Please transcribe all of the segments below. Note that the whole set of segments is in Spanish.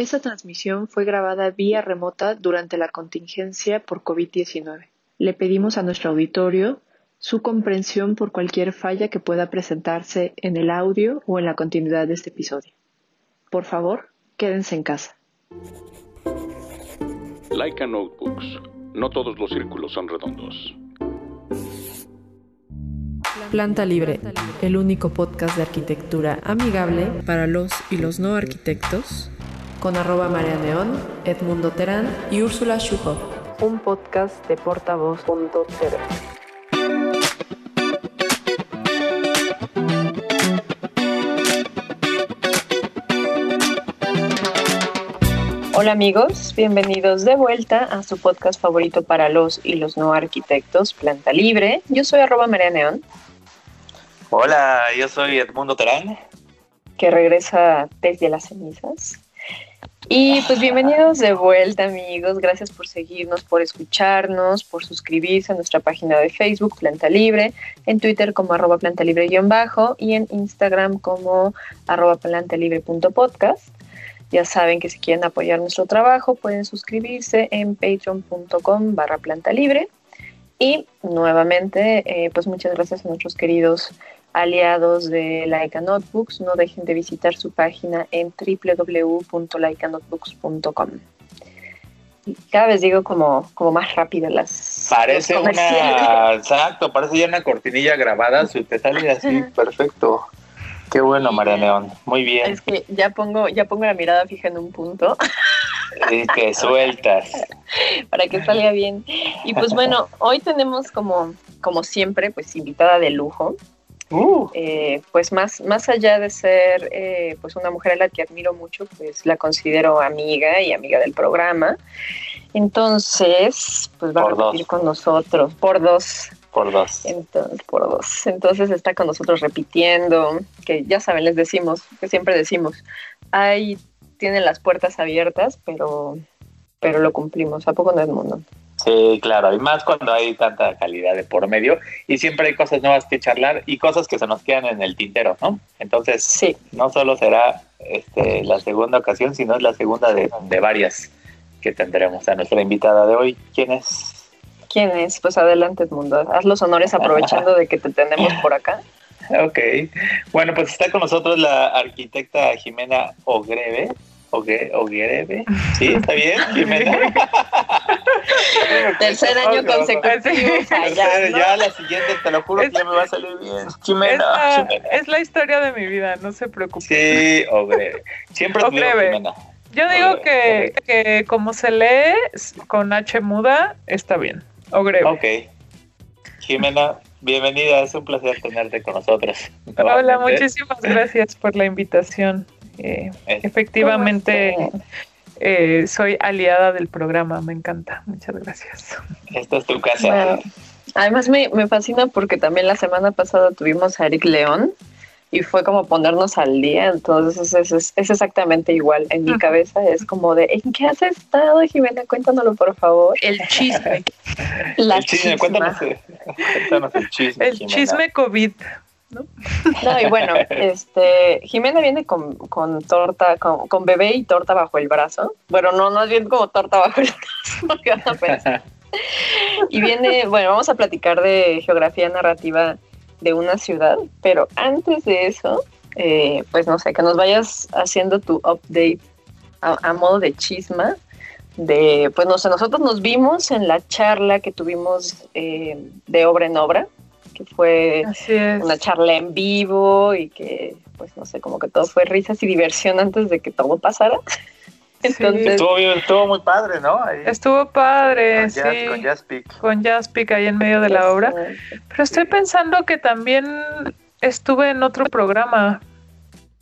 Esta transmisión fue grabada vía remota durante la contingencia por COVID-19. Le pedimos a nuestro auditorio su comprensión por cualquier falla que pueda presentarse en el audio o en la continuidad de este episodio. Por favor, quédense en casa. Laika Notebooks. No todos los círculos son redondos. Planta Libre, el único podcast de arquitectura amigable para los y los no arquitectos, con @Neón, Edmundo Terán y Úrsula Schuchow. Un podcast de Portavoz.tv. Hola amigos, bienvenidos de vuelta a su podcast favorito para los y los no arquitectos, Planta Libre. Yo soy @Neón. Hola, yo soy Edmundo Terán, que regresa desde las cenizas. Y pues bienvenidos de vuelta amigos, gracias por seguirnos, por escucharnos, por suscribirse a nuestra página de Facebook Planta Libre, en Twitter como @plantalibre_ y en Instagram como @plantalibre.podcast. Ya saben que si quieren apoyar nuestro trabajo pueden suscribirse en patreon.com/plantalibre. Y nuevamente, pues muchas gracias a nuestros queridos aliados de Laika Notebooks. No dejen de visitar su página en www.laikanotebooks.com. Cada vez digo como más rápido las... Parece una... Exacto, parece ya una cortinilla grabada. Si te sale así, perfecto. Qué bueno, María Neón. Muy bien. Es que ya pongo la mirada fija en un punto. Y te sueltas. Para que salga bien. Y pues bueno, hoy tenemos como siempre, pues invitada de lujo. Pues más allá de ser pues una mujer a la que admiro mucho, pues la considero amiga y amiga del programa. Entonces, pues va a repetir con nosotros. Por dos. Entonces está con nosotros repitiendo, que ya saben, les decimos, que siempre decimos, ahí tienen las puertas abiertas, pero lo cumplimos. ¿A poco no, Edmundo? Sí, claro, y más cuando hay tanta calidad de por medio, y siempre hay cosas nuevas que charlar y cosas que se nos quedan en el tintero, ¿no? Entonces, sí. No solo será la segunda ocasión, sino es la segunda de varias que tendremos a nuestra invitada de hoy. ¿Quién es? Pues adelante, Edmundo. Haz los honores aprovechando de que te tenemos por acá. Ok. Bueno, pues está con nosotros la arquitecta Jimena Hogrebe. Hogrebe. ¿Sí? ¿Está bien, Jimena? Tercer año consecutivo. Allá, ¿no? Ya la siguiente, te lo juro, que ya me va a salir bien. Jimena. Es la historia de mi vida, no se preocupen. Sí, Hogrebe. Siempre es Jimena. Yo digo que como se lee con H muda, está bien. Hogrebe. Ok. Jimena, bienvenida. Es un placer tenerte con nosotros. Hola, muchísimas gracias por la invitación. Efectivamente, soy aliada del programa. Me encanta. Muchas gracias. Esta es tu casa. Bueno, además, me fascina porque también la semana pasada tuvimos a Eric León. Y fue como ponernos al día, entonces es exactamente igual. En mi cabeza es como de, ¿en qué has estado, Jimena? Cuéntanoslo, por favor. El chisme. Cuéntanos el chisme, el Jimena. Chisme COVID, ¿no? No, y bueno, Jimena viene con torta, con bebé y torta bajo el brazo. Bueno, no es bien como torta bajo el brazo, ¿qué van a pensar? Y viene, bueno, vamos a platicar de geografía narrativa de una ciudad, pero antes de eso, pues no sé, que nos vayas haciendo tu update a modo de chisma, de, pues no sé, nosotros nos vimos en la charla que tuvimos de obra en obra, que fue una charla en vivo y que, pues no sé, como que todo fue risas y diversión antes de que todo pasara. Entonces, sí. Estuvo muy padre, ¿no? Ahí. Estuvo padre, con jazz, sí. Con Jaspic ahí en medio de la obra. Pero estoy pensando que también estuve en otro programa.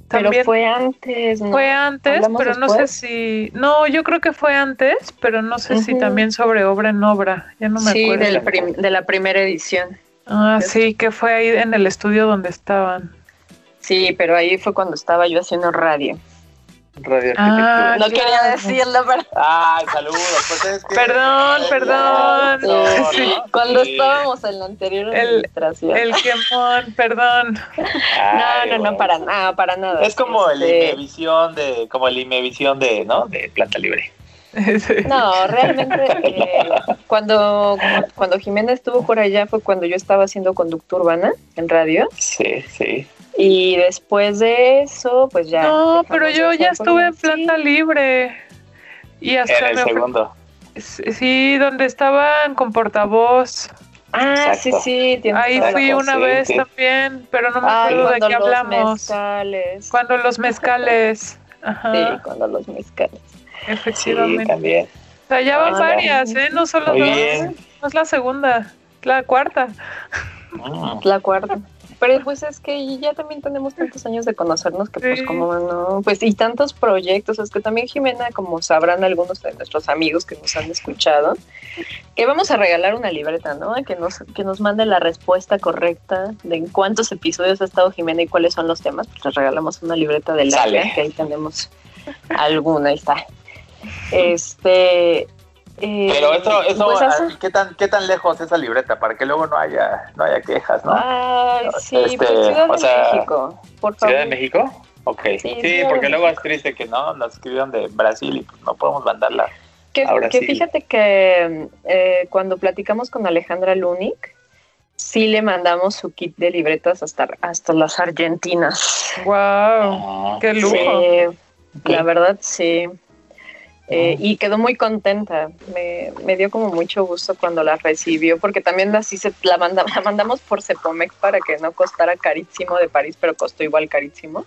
También pero fue antes, ¿no? Fue antes, pero después. No sé si... No, yo creo que fue antes, pero no sé si también sobre obra en obra. Ya no me acuerdo. Sí, de la primera edición. Ah, sí, que fue ahí en el estudio donde estaban. Sí, pero ahí fue cuando estaba yo haciendo radio. Radio Arquitectura. No quería decirlo, pero... Ay, saludos. Pues es que... Perdón. No, sí. Cuando estábamos en la anterior administración. El quemón, perdón. Ay, no, para nada. Es como el Imevisión de, ¿no? De Planta Libre. No, realmente cuando Jimena estuvo por allá fue cuando yo estaba haciendo Conducta Urbana en radio. Sí. Y después de eso, pues ya... No, pero yo ya estuve en Planta Libre. Y hasta en el segundo. Sí, donde estaban con Portavoz. Ah, exacto. Sí. Ahí fui una vez también, pero no me acuerdo de qué hablamos. Cuando los mezcales. Ajá. Sí, cuando los mezcales. Efectivamente. Sí, también. O sea, ya van varias, ¿eh? No solo dos. No es la segunda, la cuarta. La cuarta. Pero pues es que ya también tenemos tantos años de conocernos que pues como no, pues y tantos proyectos, es que también Jimena, como sabrán algunos de nuestros amigos que nos han escuchado, que vamos a regalar una libreta, ¿no? Que nos mande la respuesta correcta de en cuántos episodios ha estado Jimena y cuáles son los temas, pues les regalamos una libreta de Laika, que ahí tenemos alguna, ahí está. Pero eso pues, ¿qué tan lejos esa libreta? Para que luego no haya quejas, ¿no? Ciudad de México, por favor. ¿Ciudad de México? Ok. Sí, porque luego es triste que no, nos escribieron de Brasil y pues no podemos mandarla. Que fíjate que cuando platicamos con Alejandra Lunik, sí le mandamos su kit de libretas hasta las Argentinas. ¡Wow! ¡Qué lujo! La verdad, sí. Y quedó muy contenta, me dio como mucho gusto cuando la recibió, porque también la mandamos por Sepomex para que no costara carísimo de París, pero costó igual carísimo.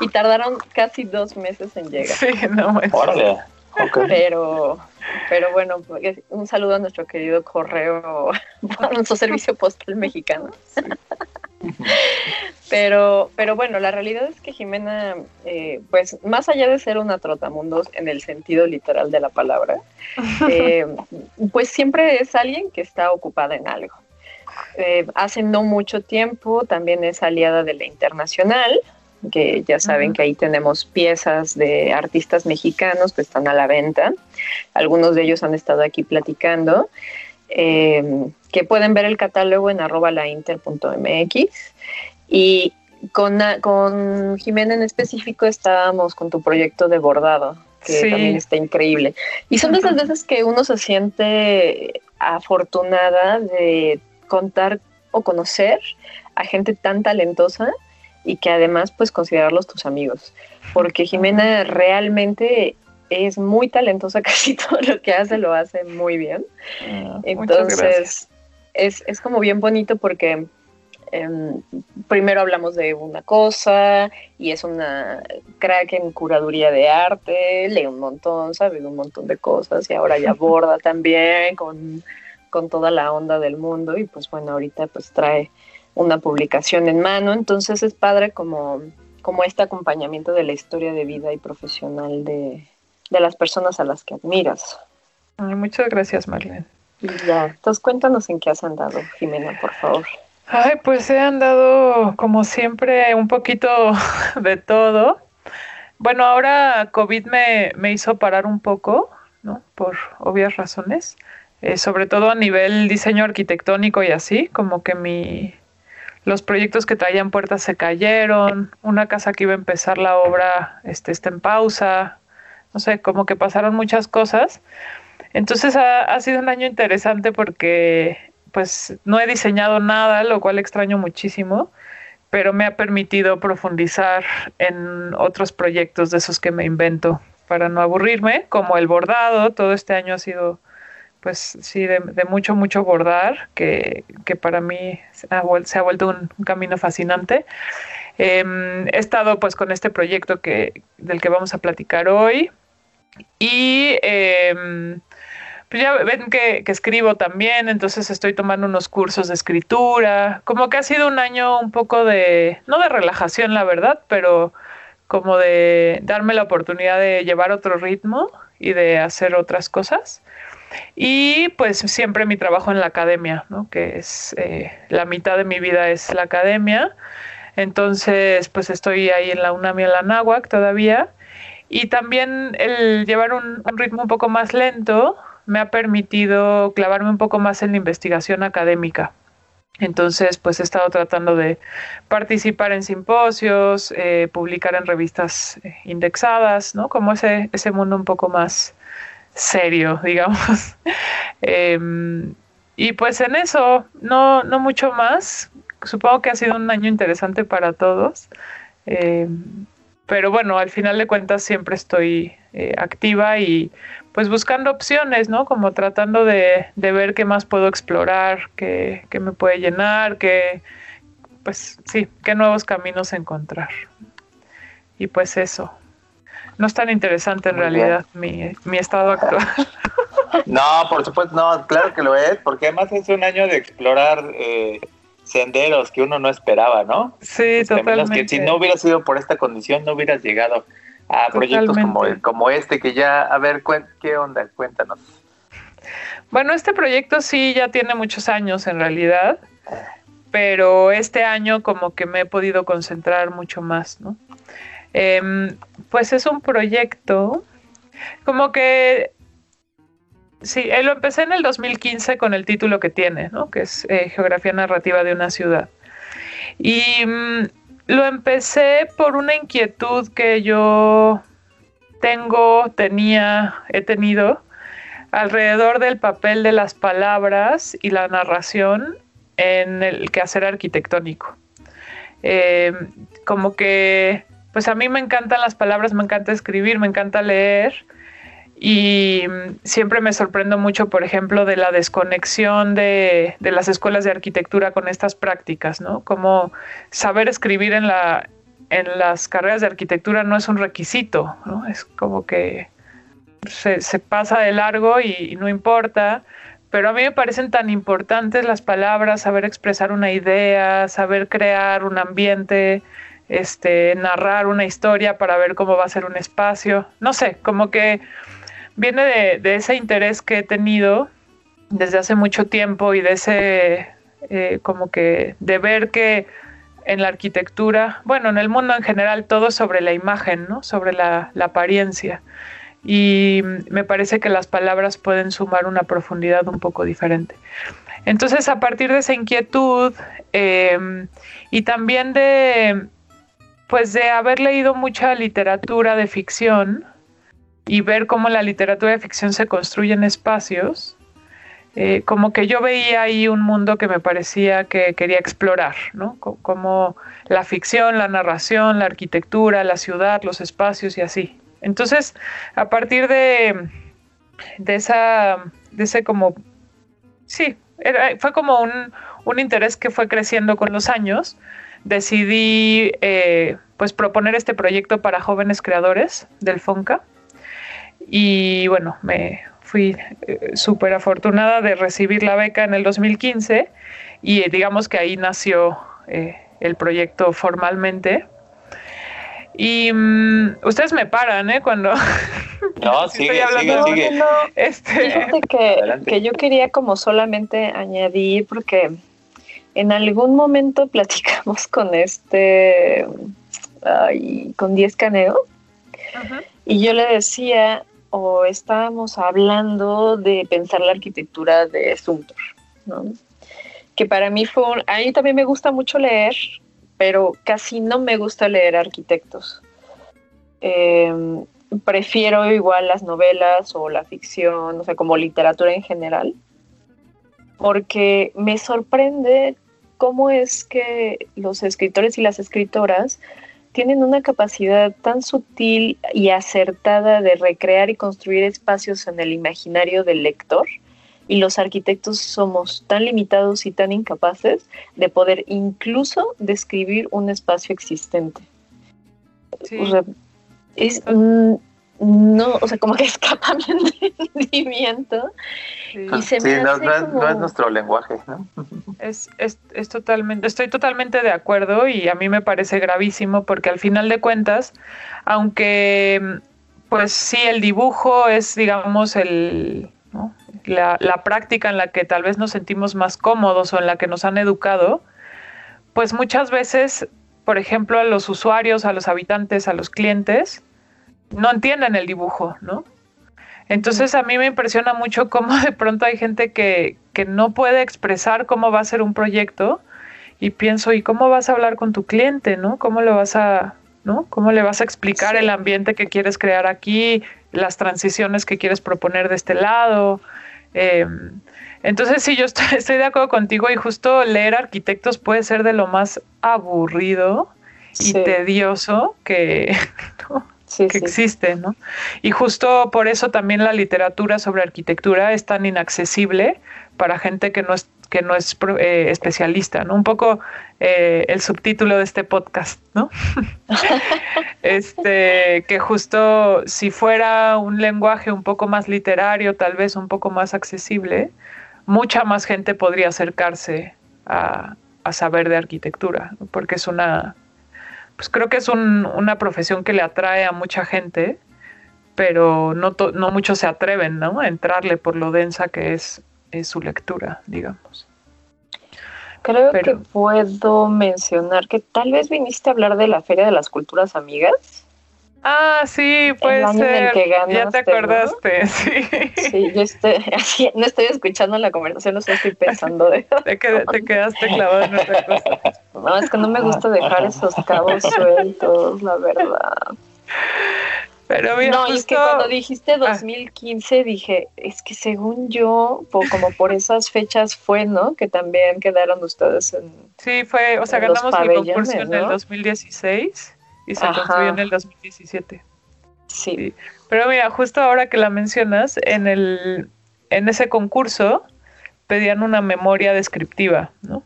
Y tardaron casi 2 meses en llegar. Sí, no me acuerdo. Okay. Pero bueno, un saludo a nuestro querido correo, a nuestro servicio postal mexicano. Sí. Pero bueno, la realidad es que Jimena, pues más allá de ser una trotamundos en el sentido literal de la palabra, pues siempre es alguien que está ocupada en algo. Hace no mucho tiempo también es aliada de la Internacional, que ya saben que ahí tenemos piezas de artistas mexicanos que están a la venta. Algunos de ellos han estado aquí platicando. Que pueden ver el catálogo en @lainter.mx. Y con Jimena en específico estábamos con tu proyecto de bordado, que también está increíble. Y son de esas veces que uno se siente afortunada de contar o conocer a gente tan talentosa y que además pues considerarlos tus amigos. Porque Jimena realmente... es muy talentosa, casi todo lo que hace lo hace muy bien. Entonces es como bien bonito porque primero hablamos de una cosa y es una crack en curaduría de arte, lee un montón, sabe un montón de cosas y ahora ya borda también con toda la onda del mundo y pues bueno, ahorita pues trae una publicación en mano, entonces es padre como este acompañamiento de la historia de vida y profesional de las personas a las que admiras. Ay, muchas gracias, Marlene. Ya, entonces cuéntanos en qué has andado, Jimena, por favor. Ay, pues he andado, como siempre, un poquito de todo. Bueno, ahora COVID me hizo parar un poco, ¿no? Por obvias razones, sobre todo a nivel diseño arquitectónico y así, como que los proyectos que traían puertas se cayeron, una casa que iba a empezar la obra está en pausa, no sé, como que pasaron muchas cosas. Entonces ha sido un año interesante porque pues no he diseñado nada, lo cual extraño muchísimo, pero me ha permitido profundizar en otros proyectos de esos que me invento para no aburrirme, como el bordado. Todo este año ha sido pues sí, de mucho, mucho bordar, que para mí se ha vuelto un camino fascinante. He estado pues con este proyecto del que vamos a platicar hoy y pues ya ven que escribo también, entonces estoy tomando unos cursos de escritura. Como que ha sido un año un poco no de relajación, la verdad, pero como de darme la oportunidad de llevar otro ritmo y de hacer otras cosas. Y pues siempre mi trabajo en la academia, ¿no? Que es la mitad de mi vida es la academia. Entonces, pues estoy ahí en la UNAMI, en la NAWAC todavía. Y también el llevar un ritmo un poco más lento me ha permitido clavarme un poco más en la investigación académica. Entonces, pues he estado tratando de participar en simposios, publicar en revistas indexadas, ¿no? Como ese mundo un poco más serio, digamos. Y pues en eso, no mucho más. Supongo que ha sido un año interesante para todos. Pero bueno, al final de cuentas siempre estoy activa y pues buscando opciones, ¿no? Como tratando de ver qué más puedo explorar, qué me puede llenar, qué nuevos caminos encontrar. Y pues eso. No es tan interesante en Muy realidad mi estado actual. No, por supuesto, no, claro que lo es, porque además es un año de explorar senderos que uno no esperaba, ¿no? Sí, pues totalmente. Que si no hubiera sido por esta condición, no hubieras llegado a proyectos como este, que ya, a ver, ¿qué onda? Cuéntanos. Bueno, este proyecto sí ya tiene muchos años en realidad, pero este año como que me he podido concentrar mucho más, ¿no? Pues es un proyecto como que... Sí, lo empecé en el 2015 con el título que tiene, ¿no? Que es Geografía Narrativa de una Ciudad. Y lo empecé por una inquietud que yo he tenido alrededor del papel de las palabras y la narración en el quehacer arquitectónico. Como que, pues a mí me encantan las palabras, me encanta escribir, me encanta leer. Y siempre me sorprendo mucho, por ejemplo, de la desconexión de las escuelas de arquitectura con estas prácticas, ¿no? Como saber escribir en las carreras de arquitectura no es un requisito, ¿no? Es como que se pasa de largo y no importa. Pero a mí me parecen tan importantes las palabras, saber expresar una idea, saber crear un ambiente, narrar una historia para ver cómo va a ser un espacio. No sé, como que... Viene de ese interés que he tenido desde hace mucho tiempo y de ese como que de ver que en la arquitectura, bueno, en el mundo en general, todo sobre la imagen, ¿no? Sobre la apariencia. Y me parece que las palabras pueden sumar una profundidad un poco diferente. Entonces, a partir de esa inquietud y también de haber leído mucha literatura de ficción, y ver cómo la literatura de ficción se construye en espacios, como que yo veía ahí un mundo que me parecía que quería explorar, ¿no? Como la ficción, la narración, la arquitectura, la ciudad, los espacios y así. Entonces, a partir de ese como... Sí, fue como un interés que fue creciendo con los años. Decidí proponer este proyecto para Jóvenes Creadores del FONCA. Y bueno, me fui súper afortunada de recibir la beca en el 2015 y digamos que ahí nació el proyecto formalmente. Y ustedes me paran, ¿eh? Cuando... No, sigue. No. Fíjate que yo quería como solamente añadir, porque en algún momento platicamos con con 10 Caneo. Ajá. Y yo le decía... o estábamos hablando de pensar la arquitectura de Zumthor, ¿no? Que para mí a mí también me gusta mucho leer, pero casi no me gusta leer arquitectos. Prefiero igual las novelas o la ficción, o sea, como literatura en general, porque me sorprende cómo es que los escritores y las escritoras tienen una capacidad tan sutil y acertada de recrear y construir espacios en el imaginario del lector, y los arquitectos somos tan limitados y tan incapaces de poder incluso describir un espacio existente. Sí. O sea, como que escapa mi entendimiento. Sí. Y no es nuestro lenguaje, ¿no? Es totalmente, estoy totalmente de acuerdo, y a mí me parece gravísimo, porque al final de cuentas, aunque pues sí el dibujo es, digamos, la práctica en la que tal vez nos sentimos más cómodos o en la que nos han educado, pues muchas veces por ejemplo, a los usuarios, a los habitantes, a los clientes, no entienden el dibujo, ¿no? Entonces a mí me impresiona mucho cómo de pronto hay gente que no puede expresar cómo va a ser un proyecto, y pienso, ¿y cómo vas a hablar con tu cliente, no? ¿Cómo lo vas a, no? ¿Cómo le vas a explicar el ambiente que quieres crear aquí, las transiciones que quieres proponer de este lado? Entonces sí, yo estoy de acuerdo contigo, y justo leer arquitectos puede ser de lo más aburrido y tedioso que... ¿no? que existe, ¿no? Y justo por eso también la literatura sobre arquitectura es tan inaccesible para gente que no es especialista, ¿no? Un poco el subtítulo de este podcast, ¿no? Que justo si fuera un lenguaje un poco más literario, tal vez un poco más accesible, mucha más gente podría acercarse a saber de arquitectura, ¿no? Porque es una... Pues creo que es una profesión que le atrae a mucha gente, pero no muchos se atreven, ¿no?, a entrarle por lo densa que es su lectura, digamos. Creo que puedo mencionar que tal vez viniste a hablar de la Feria de las Culturas Amigas. Ah, sí, puede ser. Ya te acordaste, ¿no? Sí, yo no estoy escuchando la conversación, no estoy pensando. Te quedaste clavado en otra cosa. No, es que no me gusta dejar esos cabos sueltos, la verdad. Pero mira, no, justo... es que cuando dijiste 2015 dije, es que según yo, como por esas fechas fue, ¿no? Que también quedaron ustedes en... Sí, fue, o sea, ganamos el concurso, ¿no?, en el 2016. Y se construyó en el 2017. Sí. Pero mira, justo ahora que la mencionas, en ese concurso pedían una memoria descriptiva, ¿no?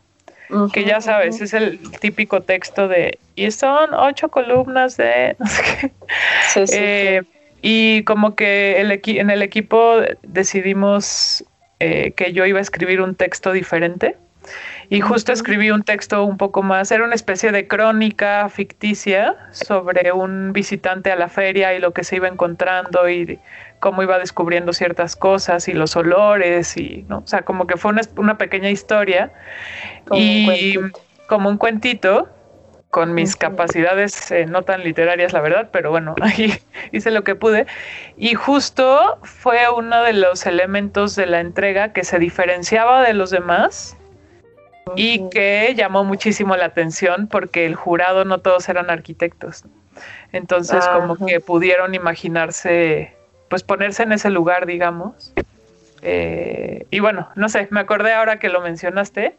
Uh-huh, que ya sabes, es el típico texto de... Y son 8 columnas de... No sé qué. Sí. Y como que en el equipo decidimos que yo iba a escribir un texto diferente. Y justo escribí un texto un poco más, era una especie de crónica ficticia sobre un visitante a la feria y lo que se iba encontrando y cómo iba descubriendo ciertas cosas y los olores y, ¿no? O sea, como que fue una pequeña historia como un cuentito con mis capacidades no tan literarias, la verdad, pero bueno, ahí hice lo que pude. Y justo fue uno de los elementos de la entrega que se diferenciaba de los demás y que llamó muchísimo la atención porque el jurado no todos eran arquitectos. Entonces, como que pudieron imaginarse, pues ponerse en ese lugar, digamos. Y bueno, no sé, me acordé ahora que lo mencionaste,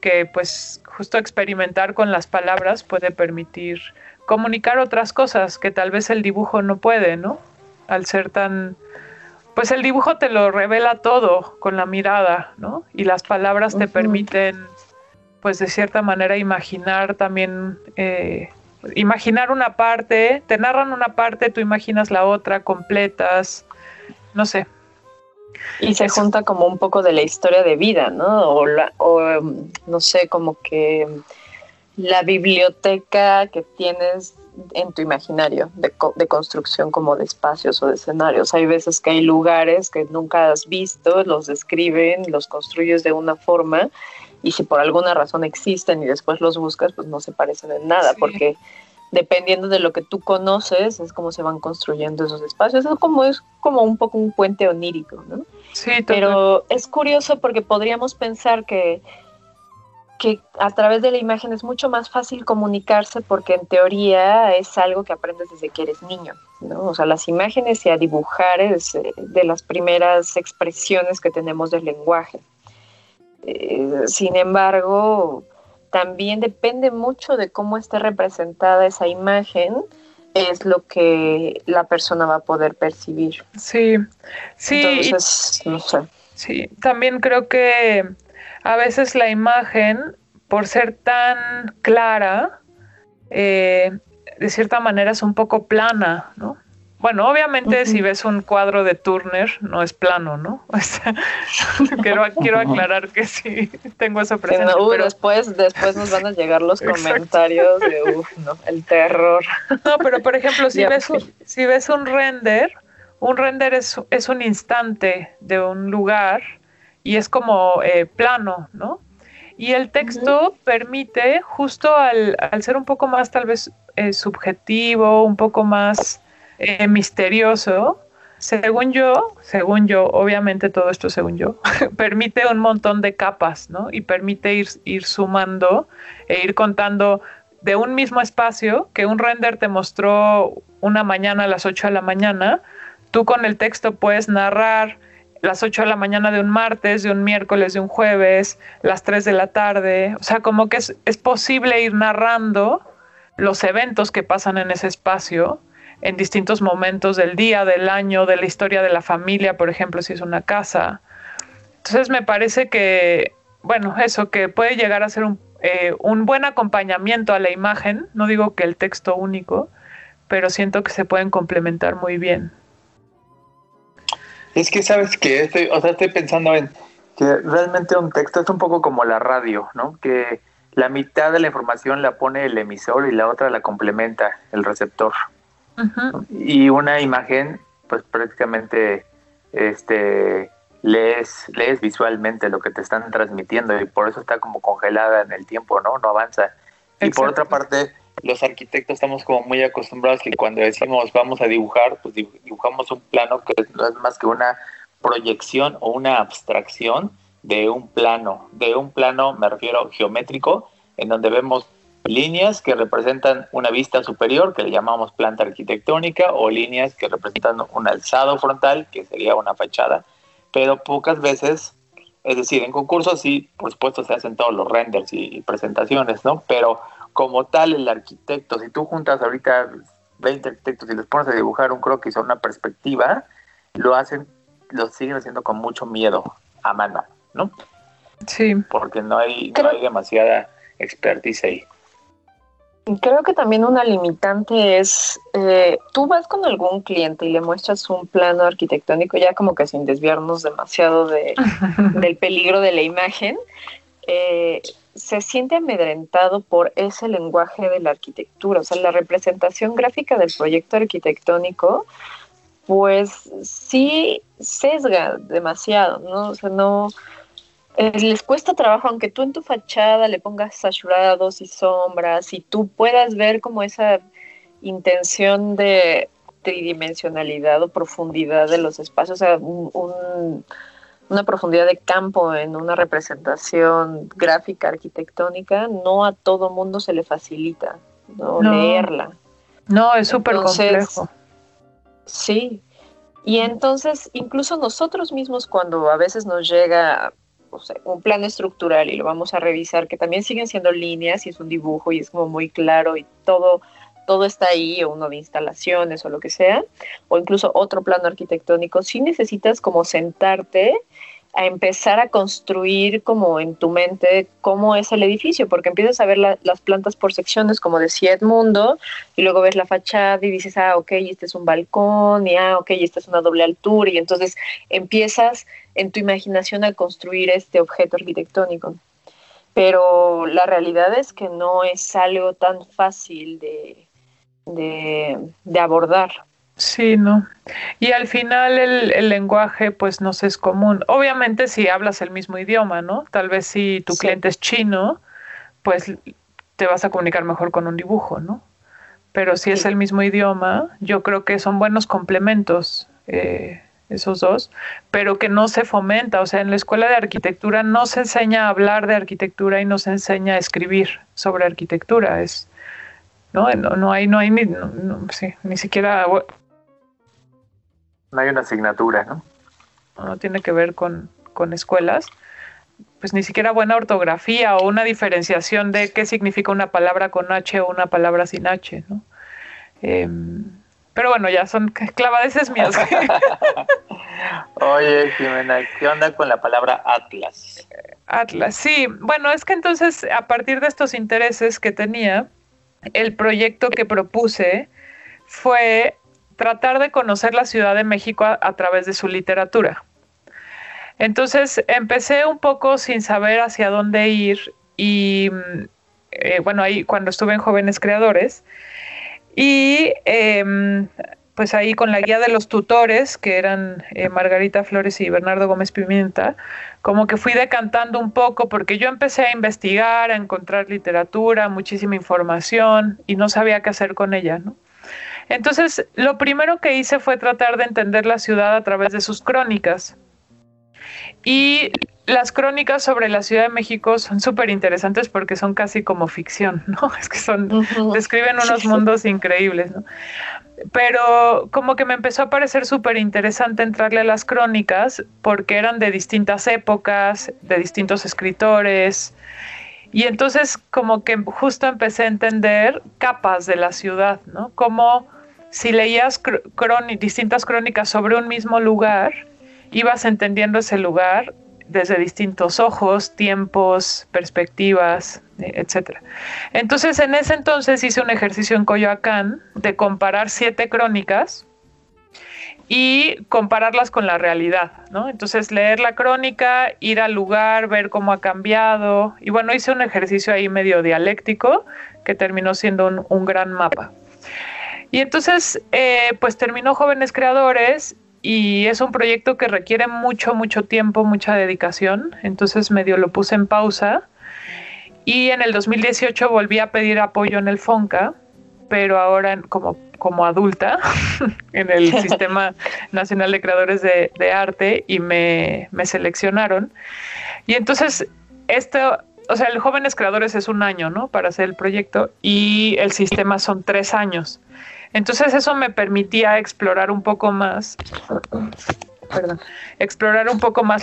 que pues justo experimentar con las palabras puede permitir comunicar otras cosas que tal vez el dibujo no puede, ¿no? Al ser tan... Pues el dibujo te lo revela todo con la mirada, ¿no? Y las palabras te permiten... pues de cierta manera imaginar también, imaginar una parte, te narran una parte, tú imaginas la otra, completas, no sé. Y se junta como un poco de la historia de vida, ¿no? O no sé, como que la biblioteca que tienes en tu imaginario de construcción como de espacios o de escenarios. Hay veces que hay lugares que nunca has visto, los describen, los construyes de una forma, y si por alguna razón existen y después los buscas, pues no se parecen en nada, porque dependiendo de lo que tú conoces, es como se van construyendo esos espacios. Es como un poco un puente onírico, ¿no? Sí, pero es curioso porque podríamos pensar que a través de la imagen es mucho más fácil comunicarse, porque en teoría es algo que aprendes desde que eres niño, ¿no? O sea, las imágenes y a dibujar es de las primeras expresiones que tenemos del lenguaje. Sin embargo, también depende mucho de cómo esté representada esa imagen, es lo que la persona va a poder percibir. Sí. Entonces, no sé. Sí, también creo que a veces la imagen, por ser tan clara, de cierta manera es un poco plana, ¿no? Bueno, obviamente si ves un cuadro de Turner, no es plano, ¿no? O sea, quiero aclarar que sí tengo eso presente. Sí, no, pero... después nos van a llegar los comentarios de, no, el terror. No, pero por ejemplo, si ves un render es un instante de un lugar y es como plano, ¿no? Y el texto permite, justo al ser un poco más tal vez subjetivo, un poco más misterioso, según yo, obviamente todo esto según yo, permite un montón de capas, ¿no? Y permite ir sumando e ir contando de un mismo espacio que un render te mostró una mañana a las 8 de la mañana, tú con el texto puedes narrar las 8 de la mañana de un martes, de un miércoles, de un jueves, las 3 de la tarde, o sea, como que es posible ir narrando los eventos que pasan en ese espacio en distintos momentos del día, del año, de la historia de la familia, por ejemplo, si es una casa. Entonces me parece que, bueno, eso, que puede llegar a ser un buen acompañamiento a la imagen, no digo que el texto único, pero siento que se pueden complementar muy bien. Es que, ¿sabes qué? Estoy pensando en que realmente un texto es un poco como la radio, ¿no? Que la mitad de la información la pone el emisor y la otra la complementa el receptor. Uh-huh. Y una imagen, pues prácticamente lees visualmente lo que te están transmitiendo y por eso está como congelada en el tiempo, ¿no? No avanza. Exacto. Y por otra parte, los arquitectos estamos como muy acostumbrados que cuando decimos vamos a dibujar, pues dibujamos un plano que no es más que una proyección o una abstracción de un plano. De un plano, me refiero, geométrico, en donde vemos líneas que representan una vista superior, que le llamamos planta arquitectónica, o líneas que representan un alzado frontal, que sería una fachada, pero pocas veces, es decir, en concursos sí, por supuesto, se hacen todos los renders y presentaciones, ¿no? Pero como tal, el arquitecto, si tú juntas ahorita 20 arquitectos y les pones a dibujar un croquis o una perspectiva, lo siguen haciendo con mucho miedo, a mano, ¿no? Sí. Porque no hay demasiada expertise ahí. Creo que también una limitante es, tú vas con algún cliente y le muestras un plano arquitectónico, ya como que sin desviarnos demasiado del peligro de la imagen, se siente amedrentado por ese lenguaje de la arquitectura. O sea, la representación gráfica del proyecto arquitectónico, pues sí sesga demasiado, ¿no? O sea, no... les cuesta trabajo, aunque tú en tu fachada le pongas saturados y sombras y tú puedas ver como esa intención de tridimensionalidad o profundidad de los espacios, o sea, una profundidad de campo en una representación gráfica arquitectónica, no a todo mundo se le facilita, ¿no? No, leerla. No, es súper complejo. Sí, y entonces incluso nosotros mismos cuando a veces nos llega... O sea, un plano estructural y lo vamos a revisar, que también siguen siendo líneas y es un dibujo y es como muy claro y todo está ahí, o uno de instalaciones o lo que sea, o incluso otro plano arquitectónico, sí necesitas como sentarte a empezar a construir como en tu mente cómo es el edificio, porque empiezas a ver las plantas por secciones, como decía Edmundo, y luego ves la fachada y dices, ah, ok, este es un balcón, y ah, ok, esta es una doble altura, y entonces empiezas en tu imaginación a construir este objeto arquitectónico. Pero la realidad es que no es algo tan fácil de abordar. Sí, no. Y al final el lenguaje pues nos es común. Obviamente si hablas el mismo idioma, ¿no? Tal vez si tu cliente es chino, pues te vas a comunicar mejor con un dibujo, ¿no? Pero si es el mismo idioma, yo creo que son buenos complementos esos dos, pero que no se fomenta. O sea, en la escuela de arquitectura no se enseña a hablar de arquitectura y no se enseña a escribir sobre arquitectura. Es, no hay ni siquiera... No hay una asignatura, ¿no? No tiene que ver con escuelas. Pues ni siquiera buena ortografía o una diferenciación de qué significa una palabra con H o una palabra sin H, ¿no? Pero bueno, ya son clavadeces mías. Oye, Jimena, ¿qué onda con la palabra Atlas? Atlas, sí. Bueno, es que entonces, a partir de estos intereses que tenía, el proyecto que propuse fue tratar de conocer la Ciudad de México a través de su literatura. Entonces empecé un poco sin saber hacia dónde ir y bueno, ahí cuando estuve en Jóvenes Creadores y pues ahí con la guía de los tutores, que eran Margarita Flores y Bernardo Gómez Pimienta, como que fui decantando un poco, porque yo empecé a investigar, a encontrar literatura, muchísima información, y no sabía qué hacer con ella, ¿no? Entonces, lo primero que hice fue tratar de entender la ciudad a través de sus crónicas. Y las crónicas sobre la Ciudad de México son súper interesantes porque son casi como ficción, ¿no? Es que son, describen unos mundos increíbles, ¿no? Pero como que me empezó a parecer súper interesante entrarle a las crónicas porque eran de distintas épocas, de distintos escritores. Y entonces como que justo empecé a entender capas de la ciudad, ¿no? Como si leías distintas crónicas sobre un mismo lugar, ibas entendiendo ese lugar desde distintos ojos, tiempos, perspectivas, etc. Entonces, en ese entonces hice un ejercicio en Coyoacán de comparar 7 crónicas y compararlas con la realidad, ¿no? Entonces, leer la crónica, ir al lugar, ver cómo ha cambiado. Y bueno, hice un ejercicio ahí medio dialéctico que terminó siendo un gran mapa. Y entonces, pues terminó Jóvenes Creadores. Y es un proyecto que requiere mucho tiempo, mucha dedicación. Entonces medio lo puse en pausa. Y en el 2018 volví a pedir apoyo en el FONCA, pero ahora como adulta en el Sistema Nacional de Creadores de Arte, y me seleccionaron. Y entonces el Jóvenes Creadores es un año, ¿no?, para hacer el proyecto, y el sistema son 3 años. Entonces eso me permitía explorar un poco más,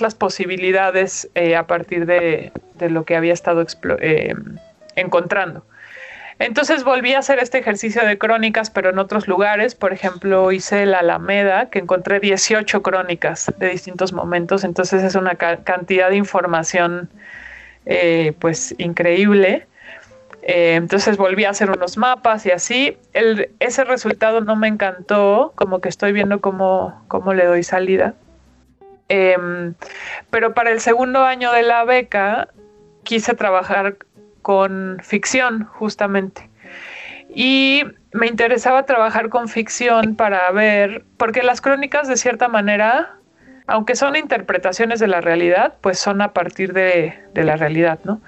las posibilidades a partir de lo que había estado encontrando. Entonces volví a hacer este ejercicio de crónicas, pero en otros lugares. Por ejemplo, hice la Alameda, que encontré 18 crónicas de distintos momentos. Entonces es una cantidad de información pues increíble. Entonces volví a hacer unos mapas y así. Ese resultado no me encantó, como que estoy viendo cómo le doy salida. Pero para el segundo año de la beca quise trabajar con ficción, justamente. Y me interesaba trabajar con ficción para ver, porque las crónicas de cierta manera, aunque son interpretaciones de la realidad, pues son a partir de la realidad, ¿no?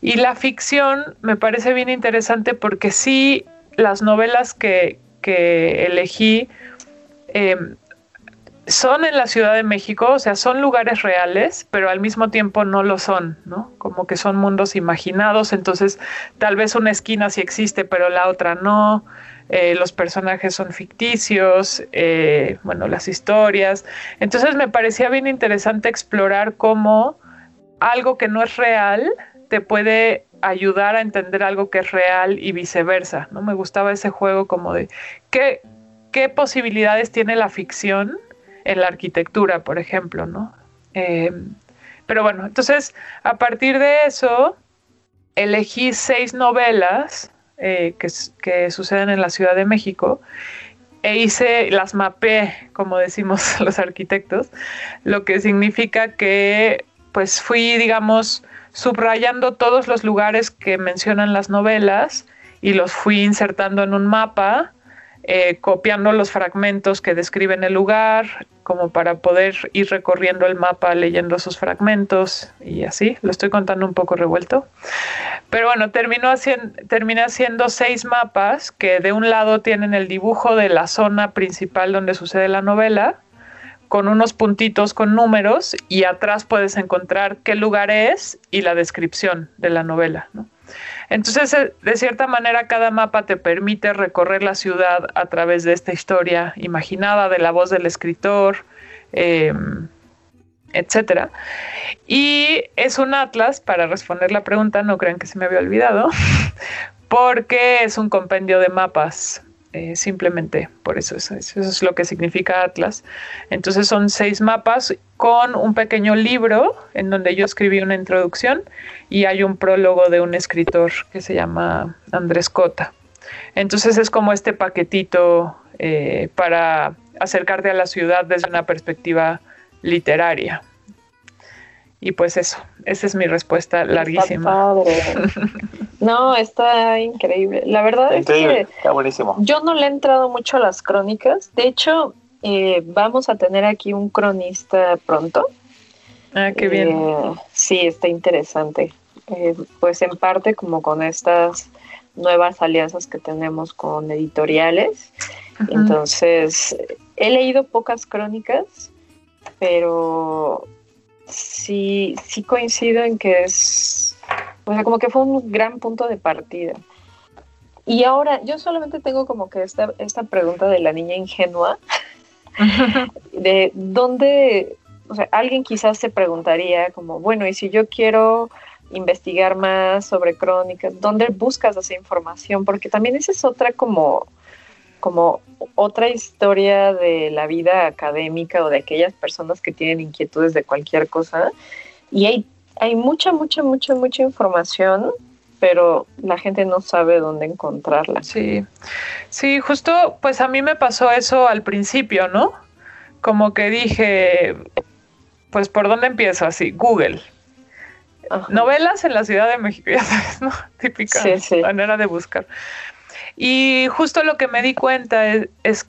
Y la ficción me parece bien interesante porque sí, las novelas que elegí son en la Ciudad de México, o sea, son lugares reales, pero al mismo tiempo no lo son, ¿no? Como que son mundos imaginados, entonces tal vez una esquina sí existe, pero la otra no. Los personajes son ficticios, las historias. Entonces me parecía bien interesante explorar cómo algo que no es real te puede ayudar a entender algo que es real y viceversa, ¿no? Me gustaba ese juego como de qué posibilidades tiene la ficción en la arquitectura, por ejemplo, ¿no? Pero bueno, entonces a partir de eso elegí 6 novelas que suceden en la Ciudad de México, e las mapeé, como decimos los arquitectos, lo que significa que pues fui, digamos, subrayando todos los lugares que mencionan las novelas y los fui insertando en un mapa, copiando los fragmentos que describen el lugar, como para poder ir recorriendo el mapa, leyendo esos fragmentos y así. Lo estoy contando un poco revuelto. Pero bueno, terminé haciendo 6 mapas que de un lado tienen el dibujo de la zona principal donde sucede la novela, con unos puntitos con números, y atrás puedes encontrar qué lugar es y la descripción de la novela, ¿no? Entonces, de cierta manera, cada mapa te permite recorrer la ciudad a través de esta historia imaginada, de la voz del escritor, etc. Y es un atlas, para responder la pregunta, no crean que se me había olvidado, porque es un compendio de mapas, simplemente por eso es lo que significa atlas. Entonces son 6 mapas con un pequeño libro en donde yo escribí una introducción y hay un prólogo de un escritor que se llama Andrés Cota. Entonces es como este paquetito para acercarte a la ciudad desde una perspectiva literaria. Y pues esa es mi respuesta larguísima. No, está increíble. La verdad increíble. Es que está buenísimo. Yo no le he entrado mucho a las crónicas. De hecho, vamos a tener aquí un cronista pronto. Ah, qué bien. Sí, está interesante. Pues en parte como con estas nuevas alianzas que tenemos con editoriales. Ajá. Entonces, he leído pocas crónicas, pero sí coincido en que es... O sea, como que fue un gran punto de partida. Y ahora, yo solamente tengo como que esta pregunta de la niña ingenua, de dónde... O sea, alguien quizás se preguntaría como, bueno, y si yo quiero investigar más sobre crónicas, ¿dónde buscas esa información? Porque también esa es otra como otra historia de la vida académica o de aquellas personas que tienen inquietudes de cualquier cosa. Y hay mucha información, pero la gente no sabe dónde encontrarla. Sí, justo pues a mí me pasó eso al principio, ¿no? Como que dije, pues ¿por dónde empiezo? Así, Google. Ajá. Novelas en la Ciudad de México, ya sabes, ¿no? Típica manera de buscar. Y justo lo que me di cuenta es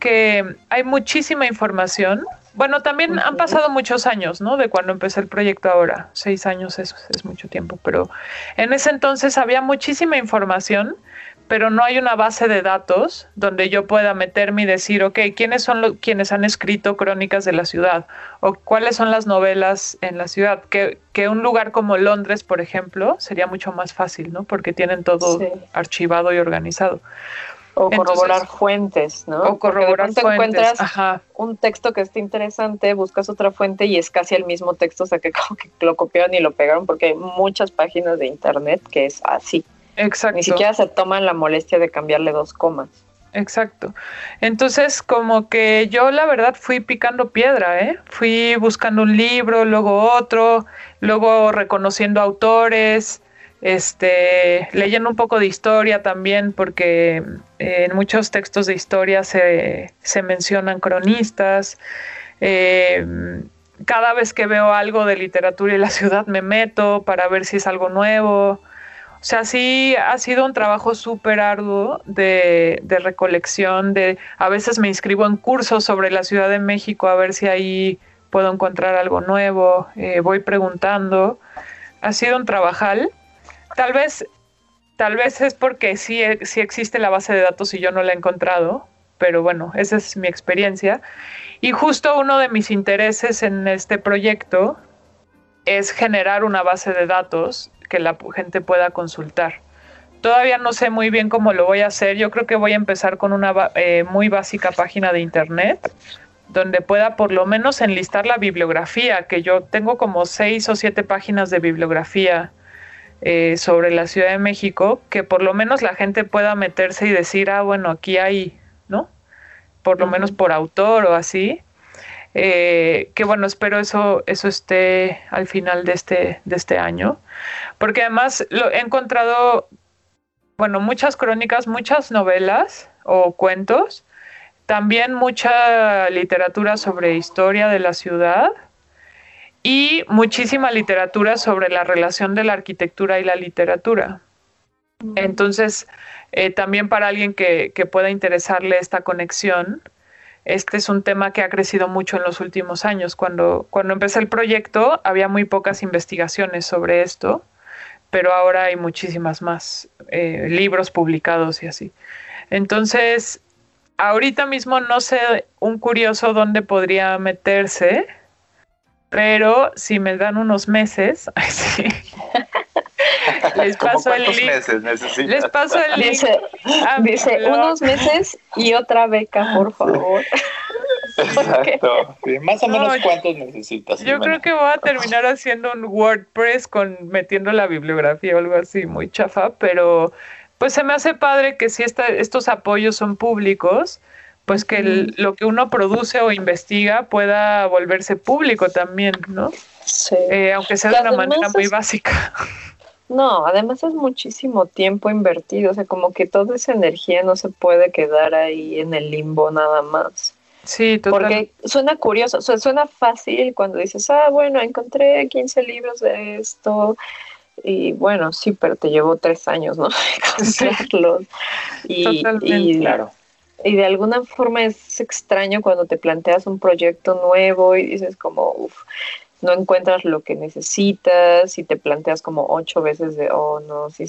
que hay muchísima información. Bueno, también han pasado muchos años, ¿no? De cuando empecé el proyecto ahora. 6 años es mucho tiempo, pero en ese entonces había muchísima información, pero no hay una base de datos donde yo pueda meterme y decir, ok, ¿quiénes son quienes han escrito crónicas de la ciudad? ¿O cuáles son las novelas en la ciudad? Que un lugar como Londres, por ejemplo, sería mucho más fácil, ¿no? Porque tienen todo archivado y organizado. O corroborar fuentes, ¿no? O corroborar fuentes. Encuentras un texto que está interesante, buscas otra fuente y es casi el mismo texto, o sea, que como que lo copiaron y lo pegaron, porque hay muchas páginas de internet que es así. Exacto. Ni siquiera se toman la molestia de cambiarle 2 comas. Exacto. Entonces, como que yo la verdad fui picando piedra, ¿eh? Fui buscando un libro, luego otro, luego reconociendo autores, leyendo un poco de historia también, porque en muchos textos de historia se mencionan cronistas. Cada vez que veo algo de literatura y la ciudad me meto para ver si es algo nuevo. O sea, sí ha sido un trabajo súper arduo de recolección. A veces me inscribo en cursos sobre la Ciudad de México a ver si ahí puedo encontrar algo nuevo. Voy preguntando. Ha sido un trabajal. Tal vez es porque sí existe la base de datos y yo no la he encontrado. Pero bueno, esa es mi experiencia. Y justo uno de mis intereses en este proyecto es generar una base de datos que la gente pueda consultar. Todavía no sé muy bien cómo lo voy a hacer. Yo creo que voy a empezar con una muy básica página de internet donde pueda por lo menos enlistar la bibliografía, que yo tengo como 6 o 7 páginas de bibliografía sobre la Ciudad de México, que por lo menos la gente pueda meterse y decir, ah, bueno, aquí hay, ¿no? Por lo menos por autor o así. Que bueno, espero eso esté al final de este año, porque además he encontrado, bueno, muchas crónicas, muchas novelas o cuentos, también mucha literatura sobre historia de la ciudad y muchísima literatura sobre la relación de la arquitectura y la literatura. Entonces, también para alguien que pueda interesarle esta conexión, este es un tema que ha crecido mucho en los últimos años. Cuando empecé el proyecto había muy pocas investigaciones sobre esto, pero ahora hay muchísimas más, libros publicados y así. Entonces, ahorita mismo no sé un curioso dónde podría meterse, pero si me dan unos meses, les paso el link. Les paso el link. Dice unos meses y otra beca, por favor. Exacto. Sí, más o menos cuántos necesitas. Yo creo que voy a terminar haciendo un WordPress metiendo la bibliografía o algo así, muy chafa, pero pues se me hace padre que si estos apoyos son públicos, pues que lo que uno produce o investiga pueda volverse público también, ¿no? Sí. Aunque sea de una manera muy básica. No, además es muchísimo tiempo invertido, o sea, como que toda esa energía no se puede quedar ahí en el limbo nada más. Sí, total. Porque suena curioso, o sea, suena fácil cuando dices, ah, bueno, encontré 15 libros de esto, Y bueno, sí, pero te llevó 3 años, ¿no? Encontrarlos. Y claro. Y de alguna forma es extraño cuando te planteas un proyecto nuevo y dices como, no encuentras lo que necesitas y te planteas como 8 veces de, oh, no, si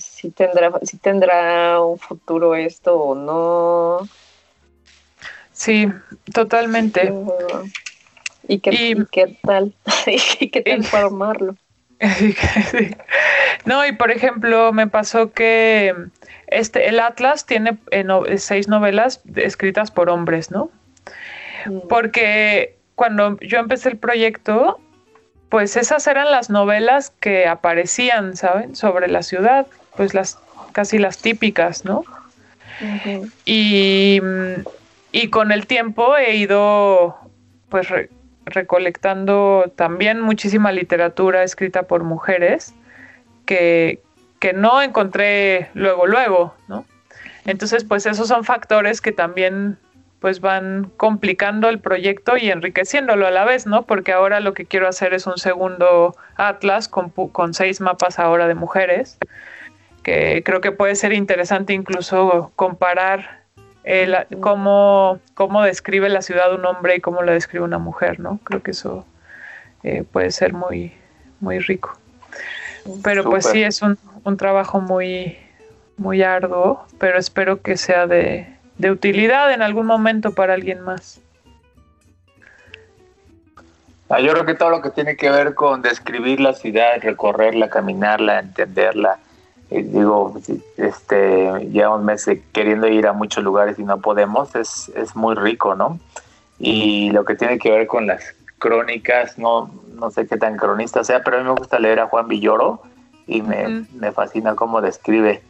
tendrá un futuro esto o no. Sí, totalmente. ¿Y qué tal? ¿Y qué tal formarlo? Sí. No, y por ejemplo, me pasó que el Atlas tiene 6 novelas escritas por hombres, ¿no? Mm. Porque cuando yo empecé el proyecto, pues esas eran las novelas que aparecían, ¿saben? Sobre la ciudad, pues casi las típicas, ¿no? Mm-hmm. Y con el tiempo he ido, pues, recolectando también muchísima literatura escrita por mujeres que no encontré luego, ¿no? Entonces, pues esos son factores que también pues van complicando el proyecto y enriqueciéndolo a la vez, ¿no? Porque ahora lo que quiero hacer es un segundo atlas con 6 mapas ahora de mujeres, que creo que puede ser interesante incluso comparar cómo describe la ciudad un hombre y cómo la describe una mujer, ¿no? Creo que eso puede ser muy, muy rico. Pero Súper. Pues sí, es un trabajo muy, muy arduo, pero espero que sea de utilidad en algún momento para alguien más. Yo creo que todo lo que tiene que ver con describir la ciudad, recorrerla, caminarla, entenderla. Llevamos meses queriendo ir a muchos lugares y no podemos, es muy rico, ¿no? Y lo que tiene que ver con las crónicas, no sé qué tan cronista sea, pero a mí me gusta leer a Juan Villoro y me fascina cómo describe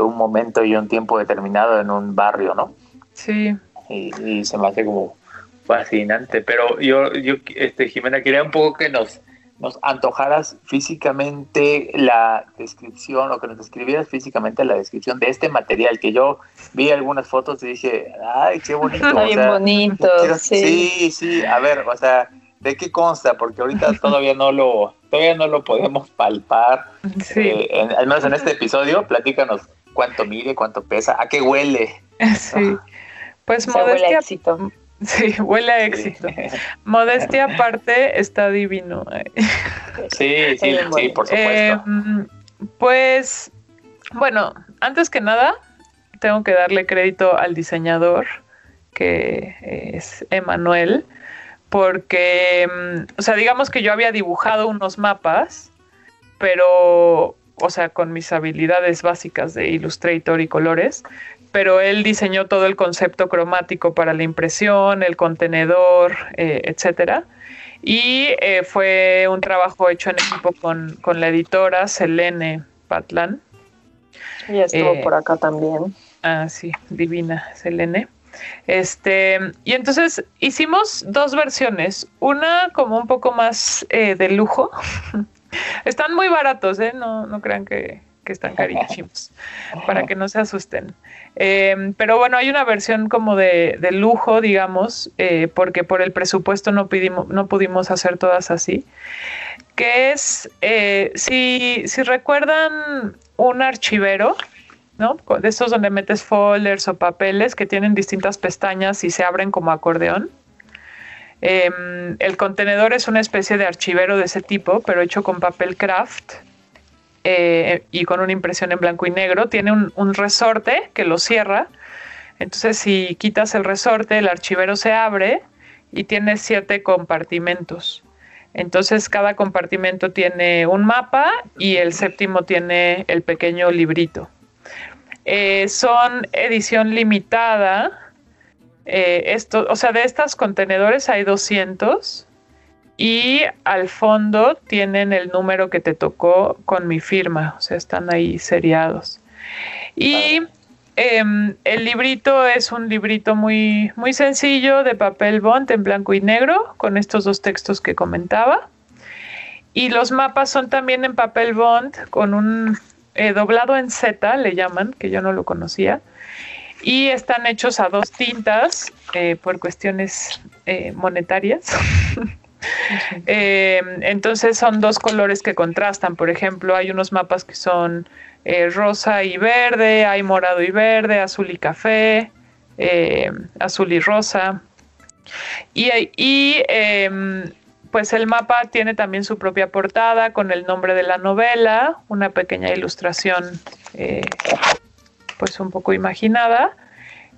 un momento y un tiempo determinado en un barrio, ¿no? Sí. Y se me hace como fascinante, pero yo Jimena, quería un poco que nos antojaras físicamente la descripción, o que nos describieras físicamente la descripción de este material, que yo vi algunas fotos y dije, ¡ay, qué bonito! ¡Bonito! Sí, a ver, o sea, ¿de qué consta? Porque ahorita todavía no lo podemos palpar, sí. Al menos en este episodio. Platícanos, ¿cuánto mide, cuánto pesa, a qué huele? Sí, pues huele a éxito. Sí, huele a éxito. Modestia aparte, está divino. Sí, por supuesto. Pues, bueno, antes que nada, tengo que darle crédito al diseñador, que es Emmanuel, porque, o sea, digamos que yo había dibujado unos mapas, pero, o sea, con mis habilidades básicas de Illustrator y colores, pero él diseñó todo el concepto cromático para la impresión, el contenedor, etcétera. Y fue un trabajo hecho en equipo con la editora Selene Patlán. Y estuvo por acá también. Ah, sí, divina Selene. Y entonces hicimos 2 versiones. Una como un poco más de lujo. Están muy baratos, no crean que están carísimos, para que no se asusten. Pero bueno, hay una versión como de lujo, digamos, porque por el presupuesto no pudimos hacer todas así, que es, si recuerdan, un archivero, ¿no? De estos donde metes folders o papeles que tienen distintas pestañas y se abren como acordeón. El contenedor es una especie de archivero de ese tipo, pero hecho con papel craft, y con una impresión en blanco y negro. Tiene un resorte que lo cierra. Entonces, si quitas el resorte, el archivero se abre y tiene 7 compartimentos. Entonces, cada compartimento tiene un mapa y el séptimo tiene el pequeño librito. Son edición limitada. O sea, de estos contenedores hay 200. Y al fondo tienen el número que te tocó con mi firma, o sea, están ahí seriados. Y el librito es un librito muy, muy sencillo de papel bond en blanco y negro, con estos 2 textos que comentaba. Y los mapas son también en papel bond, con un doblado en Z, le llaman, que yo no lo conocía. Y están hechos a 2 tintas por cuestiones monetarias. Entonces son dos colores que contrastan. Por ejemplo, hay unos mapas que son rosa y verde, hay morado y verde, azul y café, azul y rosa. Pues el mapa tiene también su propia portada con el nombre de la novela, una pequeña ilustración pues un poco imaginada,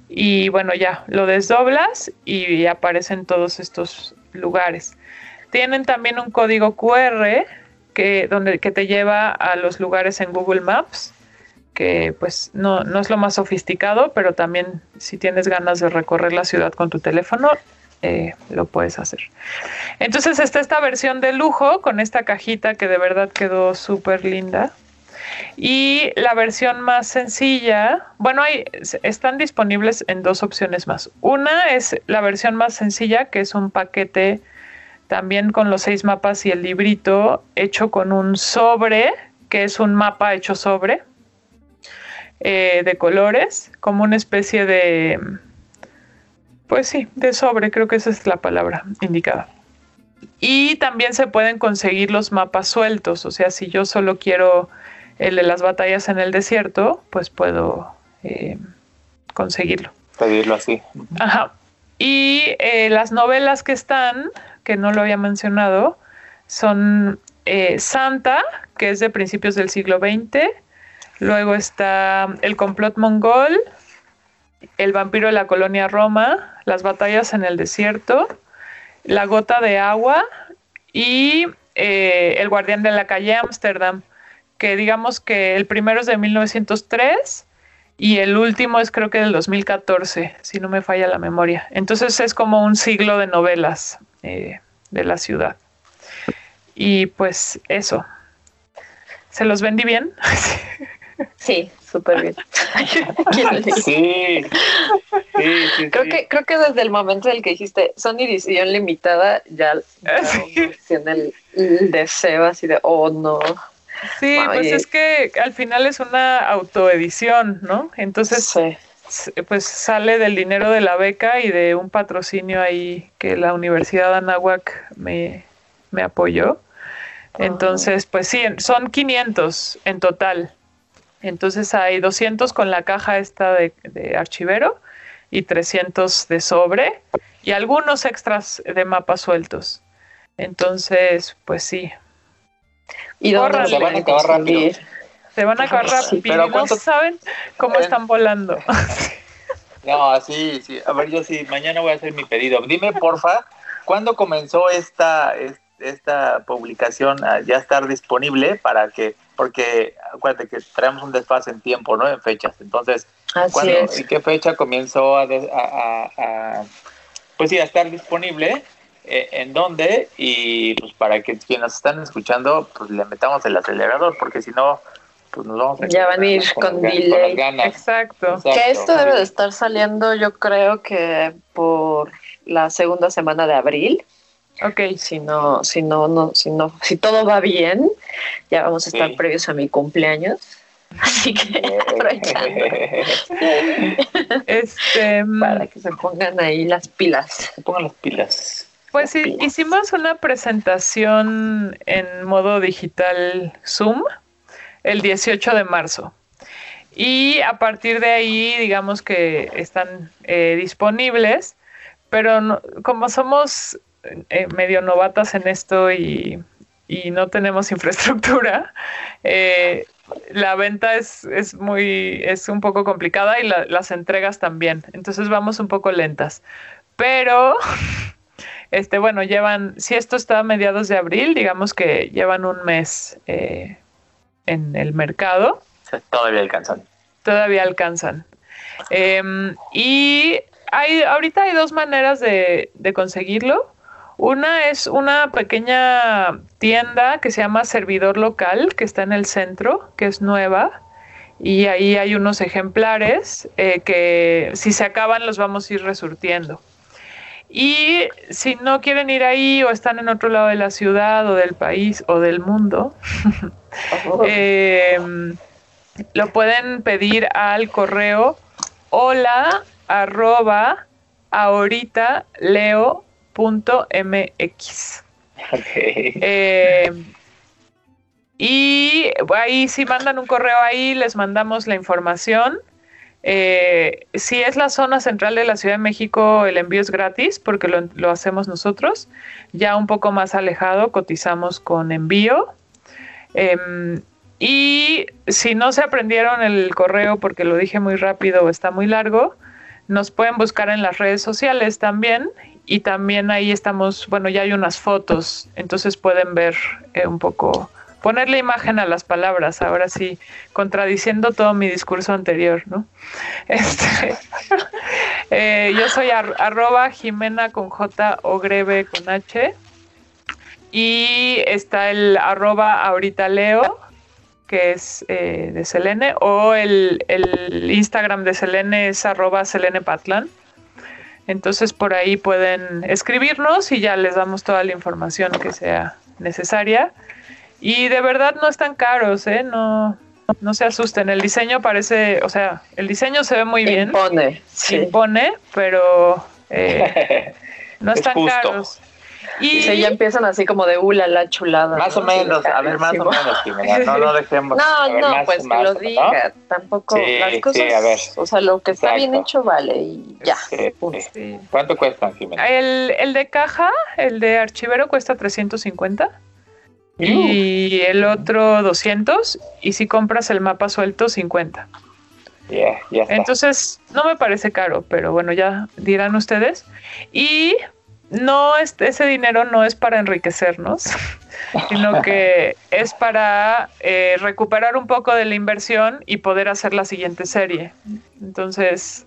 y bueno, ya lo desdoblas y aparecen todos estos lugares. Tienen también un código QR que te lleva a los lugares en Google Maps, que pues no es lo más sofisticado, pero también si tienes ganas de recorrer la ciudad con tu teléfono, lo puedes hacer. Entonces está esta versión de lujo con esta cajita que de verdad quedó súper linda. Y la versión más sencilla, bueno, están disponibles en dos opciones más. Una es la versión más sencilla, que es un paquete también con los 6 mapas y el librito hecho con un sobre, que es un mapa hecho sobre. De colores, como una especie de, pues sí, de sobre, creo que esa es la palabra indicada. Y también se pueden conseguir los mapas sueltos, o sea, si yo solo quiero el de las batallas en el desierto, pues puedo conseguirlo. Pedirlo así. Ajá. Y las novelas que están, que no lo había mencionado, son Santa, que es de principios del siglo XX, luego está El Complot Mongol, El Vampiro de la Colonia Roma, Las Batallas en el Desierto, La Gota de Agua y El Guardián de la Calle Ámsterdam, que digamos que el primero es de 1903 y el último es creo que del 2014, si no me falla la memoria. Entonces es como un siglo de novelas de la ciudad. Y pues eso. ¿Se los vendí bien? Sí, súper bien. Sí. Creo que desde el momento en el que dijiste son edición limitada, ya tiene el deseo así de oh no. Sí, wow, pues es que al final es una autoedición, ¿no? Entonces pues sale del dinero de la beca y de un patrocinio ahí que la Universidad de Anáhuac me apoyó. Entonces, pues sí, son 500 en total. Entonces hay 200 con la caja esta de archivero y 300 de sobre y algunos extras de mapas sueltos. Entonces, pues sí. ¿Y dónde se van a acabar rápido? Se van a acabar rápido. Pero ¿no saben cómo están volando? No, sí. A ver, yo sí, mañana voy a hacer mi pedido. Dime, porfa, ¿cuándo comenzó esta publicación a ya estar disponible para que, porque acuérdate que traemos un desfase en tiempo, ¿no? En fechas. Entonces, ¿en qué fecha comenzó a estar disponible? ¿En dónde? Y pues para que quienes nos están escuchando, pues le metamos el acelerador, porque si no, pues nos vamos a ya van a ir con delay. Exacto. Que esto debe de estar saliendo, yo creo que por la segunda semana de abril. Okay, si todo va bien, ya vamos a estar previos a mi cumpleaños, así que aprovechando para que se pongan ahí las pilas. Se pongan las pilas. Pues las pilas. Hicimos una presentación en modo digital Zoom el 18 de marzo. Y a partir de ahí, digamos que están disponibles, pero no, como somos medio novatas en esto y no tenemos infraestructura, la venta es un poco complicada y las entregas también, entonces vamos un poco lentas, pero bueno, si esto está a mediados de abril, digamos que llevan un mes en el mercado. Todavía alcanzan y ahorita hay dos maneras de conseguirlo. Una es una pequeña tienda que se llama Servidor Local, que está en el centro, que es nueva, y ahí hay unos ejemplares que si se acaban los vamos a ir resurtiendo. Y si no quieren ir ahí o están en otro lado de la ciudad o del país o del mundo, lo pueden pedir al correo hola@ahoritaleo.mx. Okay. Y ahí si mandan un correo ahí, les mandamos la información. Si es la zona central de la Ciudad de México, el envío es gratis porque lo hacemos nosotros. Ya un poco más alejado, cotizamos con envío. Y si no se aprendieron el correo porque lo dije muy rápido o está muy largo, nos pueden buscar en las redes sociales también. Y también ahí estamos, bueno, ya hay unas fotos, entonces pueden ver un poco, ponerle imagen a las palabras, ahora sí, contradiciendo todo mi discurso anterior, ¿no? Yo soy arroba Jimena con J, Hogrebe con H, y está el arroba ahorita Leo, que es de Selene, o el Instagram de Selene es arroba Selene Patlán. Entonces por ahí pueden escribirnos y ya les damos toda la información que sea necesaria. Y de verdad no están caros, ¿eh? No se asusten. El diseño parece, o sea, el diseño se ve muy bien. Impone. Sí. Impone, pero no están caros. Y sí, ya empiezan así como de la chulada. Más ¿no? o menos, sí, a ver, más sí, o menos, Jimena, no dejemos. No, pues que lo diga, ¿no? Tampoco sí, las cosas, sí, a ver. O sea, lo que está bien hecho vale y ya. Sí, sí. ¿Cuánto cuesta, Jimena? El de caja, el de archivero cuesta 350. Y el otro 200, y si compras el mapa suelto 50. Ya está. Entonces, no me parece caro, pero bueno, ya dirán ustedes. Y no, ese dinero no es para enriquecernos, sino que es para recuperar un poco de la inversión y poder hacer la siguiente serie. Entonces,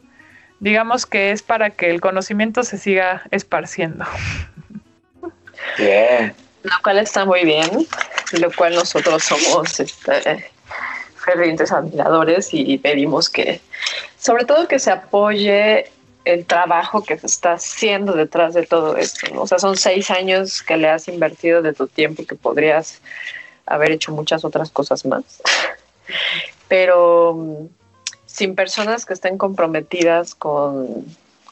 digamos que es para que el conocimiento se siga esparciendo. Bien. Lo cual está muy bien, lo cual nosotros somos fervientes admiradores y pedimos que, sobre todo, que se apoye el trabajo que se está haciendo detrás de todo esto, ¿no? O sea, son 6 años que le has invertido de tu tiempo que podrías haber hecho muchas otras cosas más. Pero sin personas que estén comprometidas con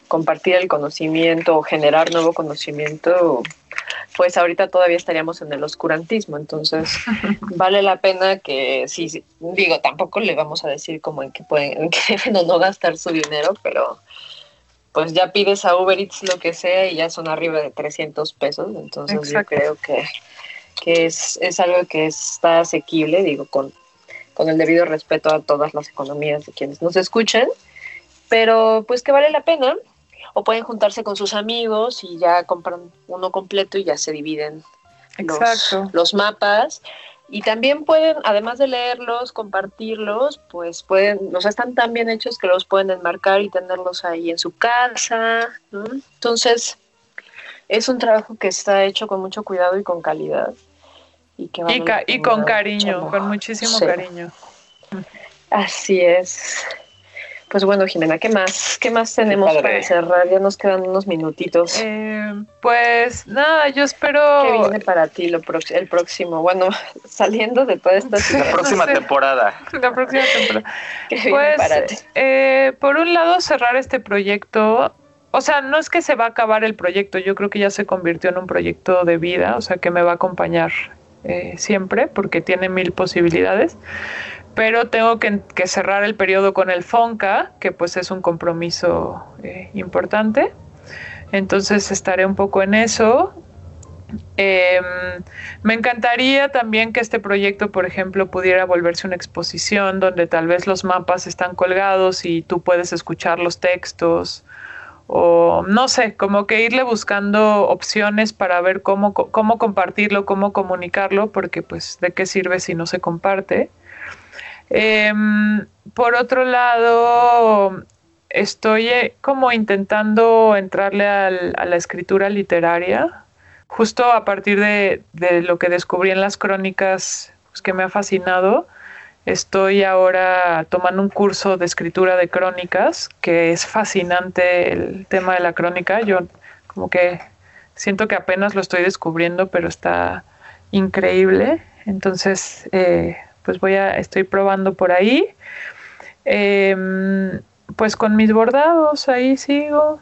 compartir el conocimiento o generar nuevo conocimiento, pues ahorita todavía estaríamos en el oscurantismo. Entonces vale la pena que, sí, digo, tampoco le vamos a decir como en qué deben o no gastar su dinero, pero pues ya pides a Uber Eats lo que sea y ya son arriba de 300 pesos. Entonces exacto, yo creo que es algo que está asequible, digo, con el debido respeto a todas las economías de quienes nos escuchan, pero pues que vale la pena. O pueden juntarse con sus amigos y ya compran uno completo y ya se dividen los mapas. Y también pueden, además de leerlos, compartirlos, pues pueden, o sea, están tan bien hechos que los pueden enmarcar y tenerlos ahí en su casa, ¿no? Entonces, es un trabajo que está hecho con mucho cuidado y con calidad. Y con cariño, con muchísimo cariño. Así es. Pues bueno, Jimena, ¿Qué más tenemos para cerrar? Ya nos quedan unos minutitos. Pues nada, yo espero... ¿Qué viene para ti el próximo? Bueno, saliendo de toda esta situación. La próxima temporada. ¿Qué viene para ti? Por un lado, cerrar este proyecto. O sea, no es que se va a acabar el proyecto. Yo creo que ya se convirtió en un proyecto de vida, o sea, que me va a acompañar siempre, porque tiene 1000 posibilidades. Pero tengo que cerrar el periodo con el FONCA, que pues es un compromiso importante. Entonces estaré un poco en eso. Me encantaría también que este proyecto, por ejemplo, pudiera volverse una exposición donde tal vez los mapas están colgados y tú puedes escuchar los textos. O no sé, como que irle buscando opciones para ver cómo compartirlo, cómo comunicarlo, porque pues de qué sirve si no se comparte. Por otro lado, estoy como intentando entrarle a la escritura literaria, justo a partir de lo que descubrí en las crónicas, pues, que me ha fascinado. Estoy ahora tomando un curso de escritura de crónicas, que es fascinante el tema de la crónica. Yo como que siento que apenas lo estoy descubriendo, pero está increíble. Entonces... pues estoy probando por ahí. pues con mis bordados, ahí sigo.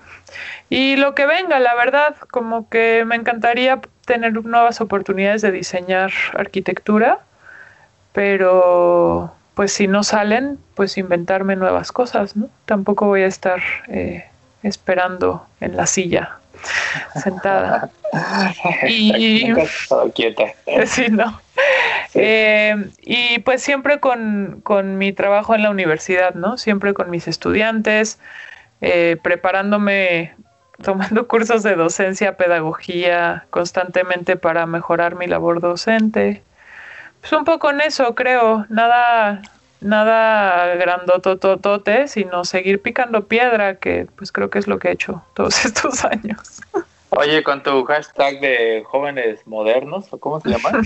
Y lo que venga, la verdad, como que me encantaría tener nuevas oportunidades de diseñar arquitectura, pero pues si no salen, pues inventarme nuevas cosas, ¿no? Tampoco voy a estar esperando en la silla, sentada. Nunca he estado quieta. Sí, no. Sí. Y pues siempre con mi trabajo en la universidad, ¿no? Siempre con mis estudiantes, preparándome, tomando cursos de docencia, pedagogía, constantemente para mejorar mi labor docente. Pues un poco en eso, creo. Nada grandototote, sino seguir picando piedra, que pues creo que es lo que he hecho todos estos años. Oye, con tu hashtag de jóvenes modernos, ¿o cómo se llama?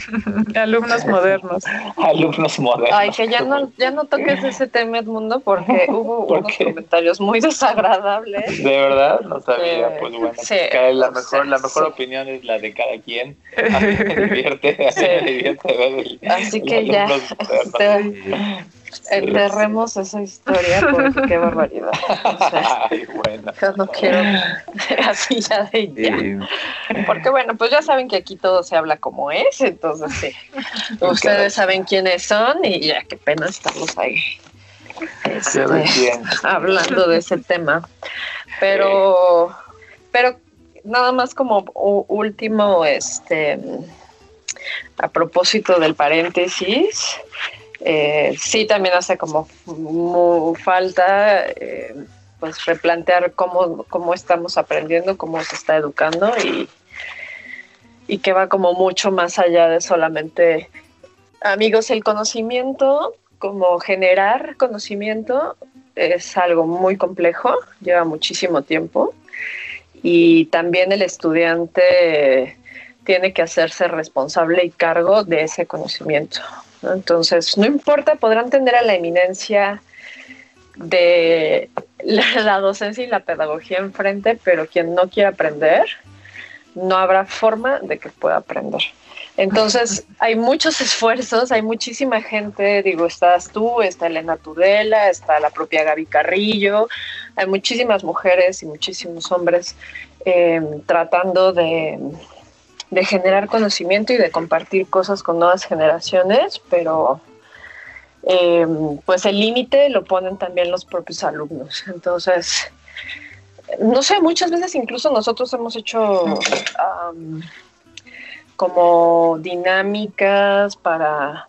Alumnos modernos. Alumnos modernos. Ay, que ya no toques ese tema, Edmundo, porque hubo unos comentarios muy desagradables. ¿De verdad? No sabía. Pues bueno, sí, la mejor opinión es la de cada quien. A mí me divierte, sí. Así que ya, enterremos esa historia, porque qué barbaridad. O sea, ay, bueno. Yo no quiero así ya de ya. Sí. Porque bueno, pues ya saben que aquí todo se habla como es, entonces sí. Ustedes saben quiénes son y ya, qué pena estamos ahí hablando de ese tema. Pero nada más como último, a propósito del paréntesis. Sí, también hace como falta pues replantear cómo estamos aprendiendo, cómo se está educando y que va como mucho más allá de solamente, amigos, el conocimiento, como generar conocimiento es algo muy complejo, lleva muchísimo tiempo y también el estudiante tiene que hacerse responsable y cargo de ese conocimiento. Entonces, no importa, podrán tener a la eminencia de la docencia y la pedagogía enfrente, pero quien no quiera aprender, no habrá forma de que pueda aprender. Entonces, hay muchos esfuerzos, hay muchísima gente, digo, estás tú, está Elena Tudela, está la propia Gaby Carrillo, hay muchísimas mujeres y muchísimos hombres tratando de generar conocimiento y de compartir cosas con nuevas generaciones, pero pues el límite lo ponen también los propios alumnos. Entonces, no sé, muchas veces incluso nosotros hemos hecho como dinámicas para,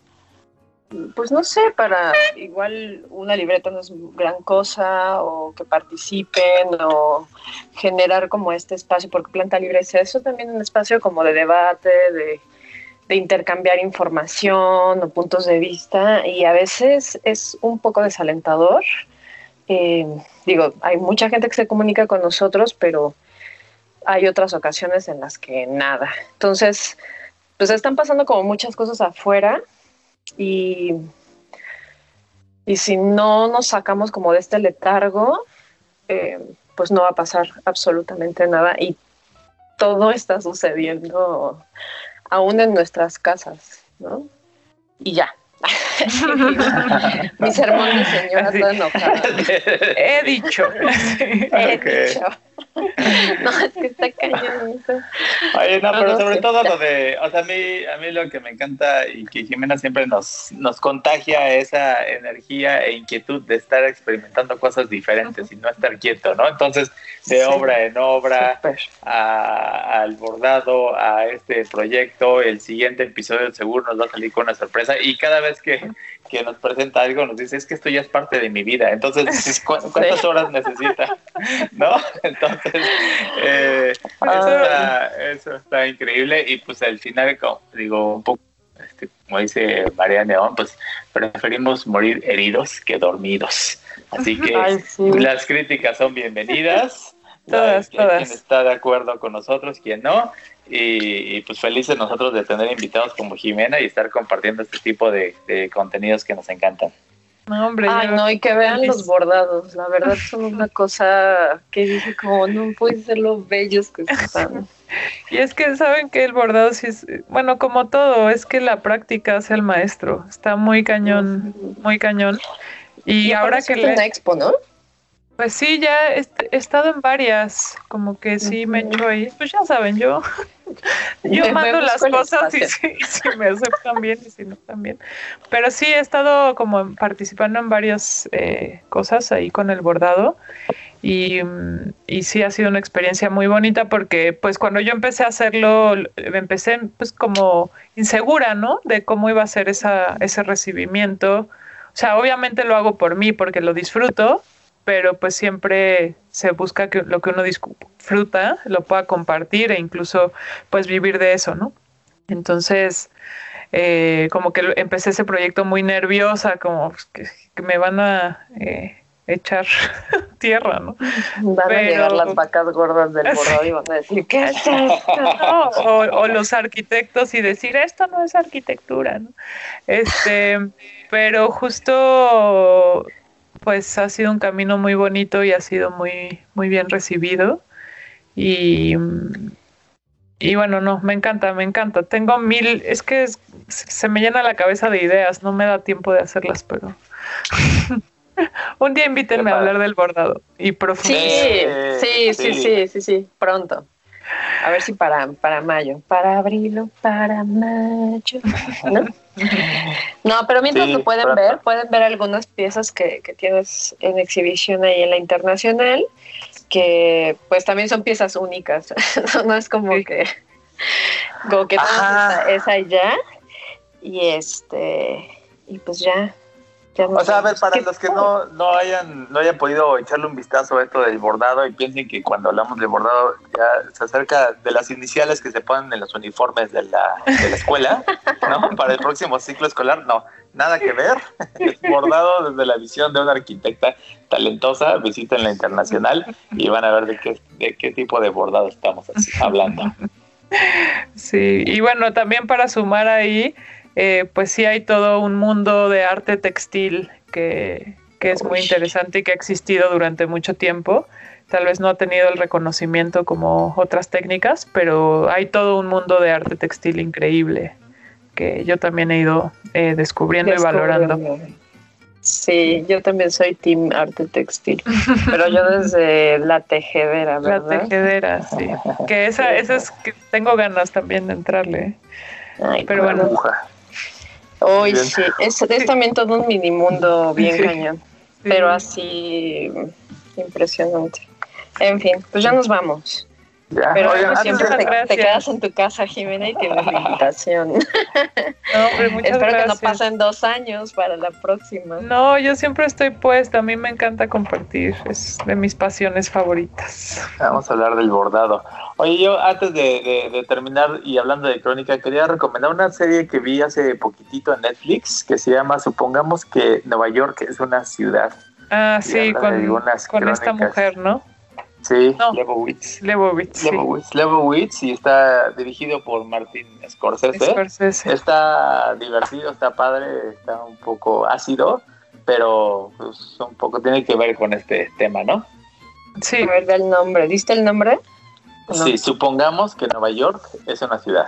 pues no sé, para igual una libreta no es gran cosa, o que participen, o generar como este espacio, porque Planta Libre es eso, también un espacio como de debate, de intercambiar información o puntos de vista, y a veces es un poco desalentador. Digo, hay mucha gente que se comunica con nosotros, pero hay otras ocasiones en las que nada. Entonces, pues están pasando como muchas cosas afuera, y si no nos sacamos como de este letargo, pues no va a pasar absolutamente nada, y todo está sucediendo aún en nuestras casas, ¿no? Y ya. Mi sermón de señora está enojada. He dicho. No, es que está cañón. Oye, no, pero sobre todo lo de, o sea, a mí lo que me encanta y que Jimena siempre nos contagia esa energía e inquietud de estar experimentando cosas diferentes y no estar quieto, ¿no? Entonces, obra en obra, al bordado, a este proyecto, el siguiente episodio seguro nos va a salir con una sorpresa, y cada vez que nos presenta algo nos dice, es que esto ya es parte de mi vida, entonces ¿cuántas horas necesita? ¿No? Entonces eso está increíble, y pues al final, digo, un poco como dice María Neón, pues preferimos morir heridos que dormidos, así que las críticas son bienvenidas. Todas. Quien está de acuerdo con nosotros, quien no, y pues felices nosotros de tener invitados como Jimena y estar compartiendo este tipo de contenidos que nos encantan. No, hombre, y que vean los bordados, la verdad son una cosa que dije como, no puede ser lo bellos que están. Y es que saben que el bordado sí es, bueno, como todo, es que la práctica hace el maestro, está muy cañón, muy cañón. Y ahora que es una expo, ¿no? Pues sí, ya he estado en varias, como que sí me echo ahí, pues ya saben, yo mando las cosas y si me aceptan bien y si no también, pero sí he estado como participando en varias cosas ahí con el bordado y sí ha sido una experiencia muy bonita porque pues cuando yo empecé a hacerlo, empecé pues como insegura, ¿no? De cómo iba a ser ese recibimiento, o sea, obviamente lo hago por mí porque lo disfruto, pero pues siempre se busca que lo que uno disfruta lo pueda compartir e incluso pues vivir de eso, ¿no? Entonces, como que empecé ese proyecto muy nerviosa, como que me van a echar tierra, ¿no? Van a llegar las vacas gordas del bordado y van a decir, ¿qué es esto? ¿No? O los arquitectos y decir, esto no es arquitectura, ¿no? Pero justo... pues ha sido un camino muy bonito y ha sido muy, muy bien recibido. Y bueno, no, me encanta, me encanta. Tengo mil, es que se me llena la cabeza de ideas, no me da tiempo de hacerlas, pero... un día invítenme a hablar del bordado y profundizar. Sí, pronto. A ver si para mayo, para abril, para mayo, ¿no? No, pero mientras lo pueden ver algunas piezas que tienes en exhibición ahí en la Internacional, que pues también son piezas únicas, no es como que es allá y y pues ya. O sea, a ver, para los que no hayan podido echarle un vistazo a esto del bordado y piensen que cuando hablamos de bordado ya se acerca de las iniciales que se ponen en los uniformes de la escuela, ¿no? Para el próximo ciclo escolar, no, nada que ver. Es bordado desde la visión de una arquitecta talentosa, visiten la Internacional y van a ver de qué tipo de bordado estamos hablando. Sí, y bueno, también para sumar ahí, pues sí hay todo un mundo de arte textil que es muy interesante y que ha existido durante mucho tiempo. Tal vez no ha tenido el reconocimiento como otras técnicas, pero hay todo un mundo de arte textil increíble que yo también he ido descubriendo y valorando. Sí, yo también soy team arte textil, pero yo desde la tejedera, ¿verdad? La tejedera, sí. Que esa es que tengo ganas también de entrarle. Ay, pero bueno. Hoy sí, es también todo un mini mundo bien cañón, pero así impresionante. En fin, pues ya nos vamos. Ya. Pero oigan, siempre te quedas en tu casa, Jimena, y tienes la invitación. No, pero muchas Espero gracias. Que no pasen 2 años para la próxima. No, yo siempre estoy puesta, a mí me encanta compartir, es de mis pasiones favoritas. Vamos a hablar del bordado. Oye, yo antes de terminar y hablando de crónica, quería recomendar una serie que vi hace poquitito en Netflix que se llama Supongamos que Nueva York es una ciudad. Ah, sí, con esta mujer, ¿no? Sí, no. Lebowitz, y está dirigido por Martin Scorsese. Está divertido, está padre, está un poco ácido, pero pues, un poco tiene que ver con este tema, ¿no? Sí. A ver, da el nombre. ¿Diste el nombre? No. Sí, Supongamos que Nueva York es una ciudad.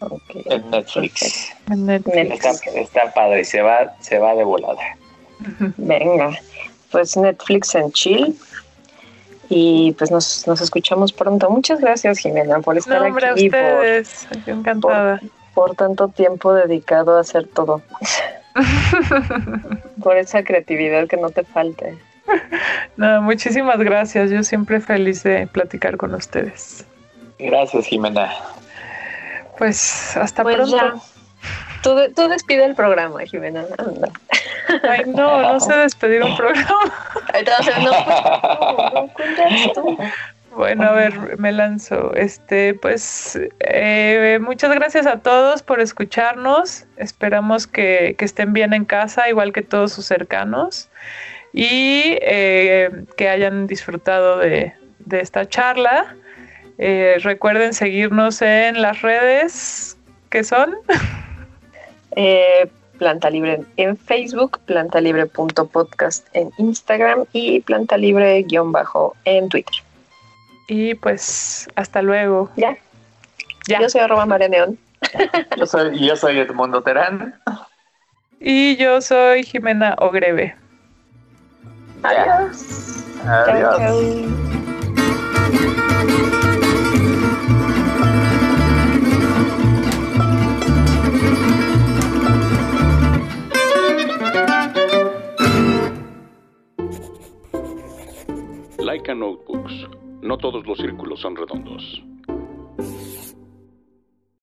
Okay. En Netflix. Está padre, se va de volada. Venga, pues Netflix en chill. Y pues nos escuchamos pronto. Muchas gracias, Jimena, por estar aquí. No, hombre, estoy encantada. Por tanto tiempo dedicado a hacer todo. Por esa creatividad que no te falte. No, muchísimas gracias. Yo siempre feliz de platicar con ustedes. Gracias, Jimena. Pues hasta pronto. Ya. Tú despide el programa, Jimena. Anda. Ay, no sé despedir un programa. Entonces, no cuentas tú. Bueno, a ver, me lanzo. Pues, muchas gracias a todos por escucharnos. Esperamos que estén bien en casa, igual que todos sus cercanos. Y que hayan disfrutado de esta charla. Recuerden seguirnos en las redes, que son... Planta Libre en Facebook, plantalibre.podcast en Instagram y plantalibre_ en Twitter. Y pues hasta luego. Ya. Yo soy @marianeon. Yo soy Edmundo Terán. Y yo soy Jimena Hogrebe. Adiós. Adiós. Chau, chau. Laika Notebooks. No todos los círculos son redondos.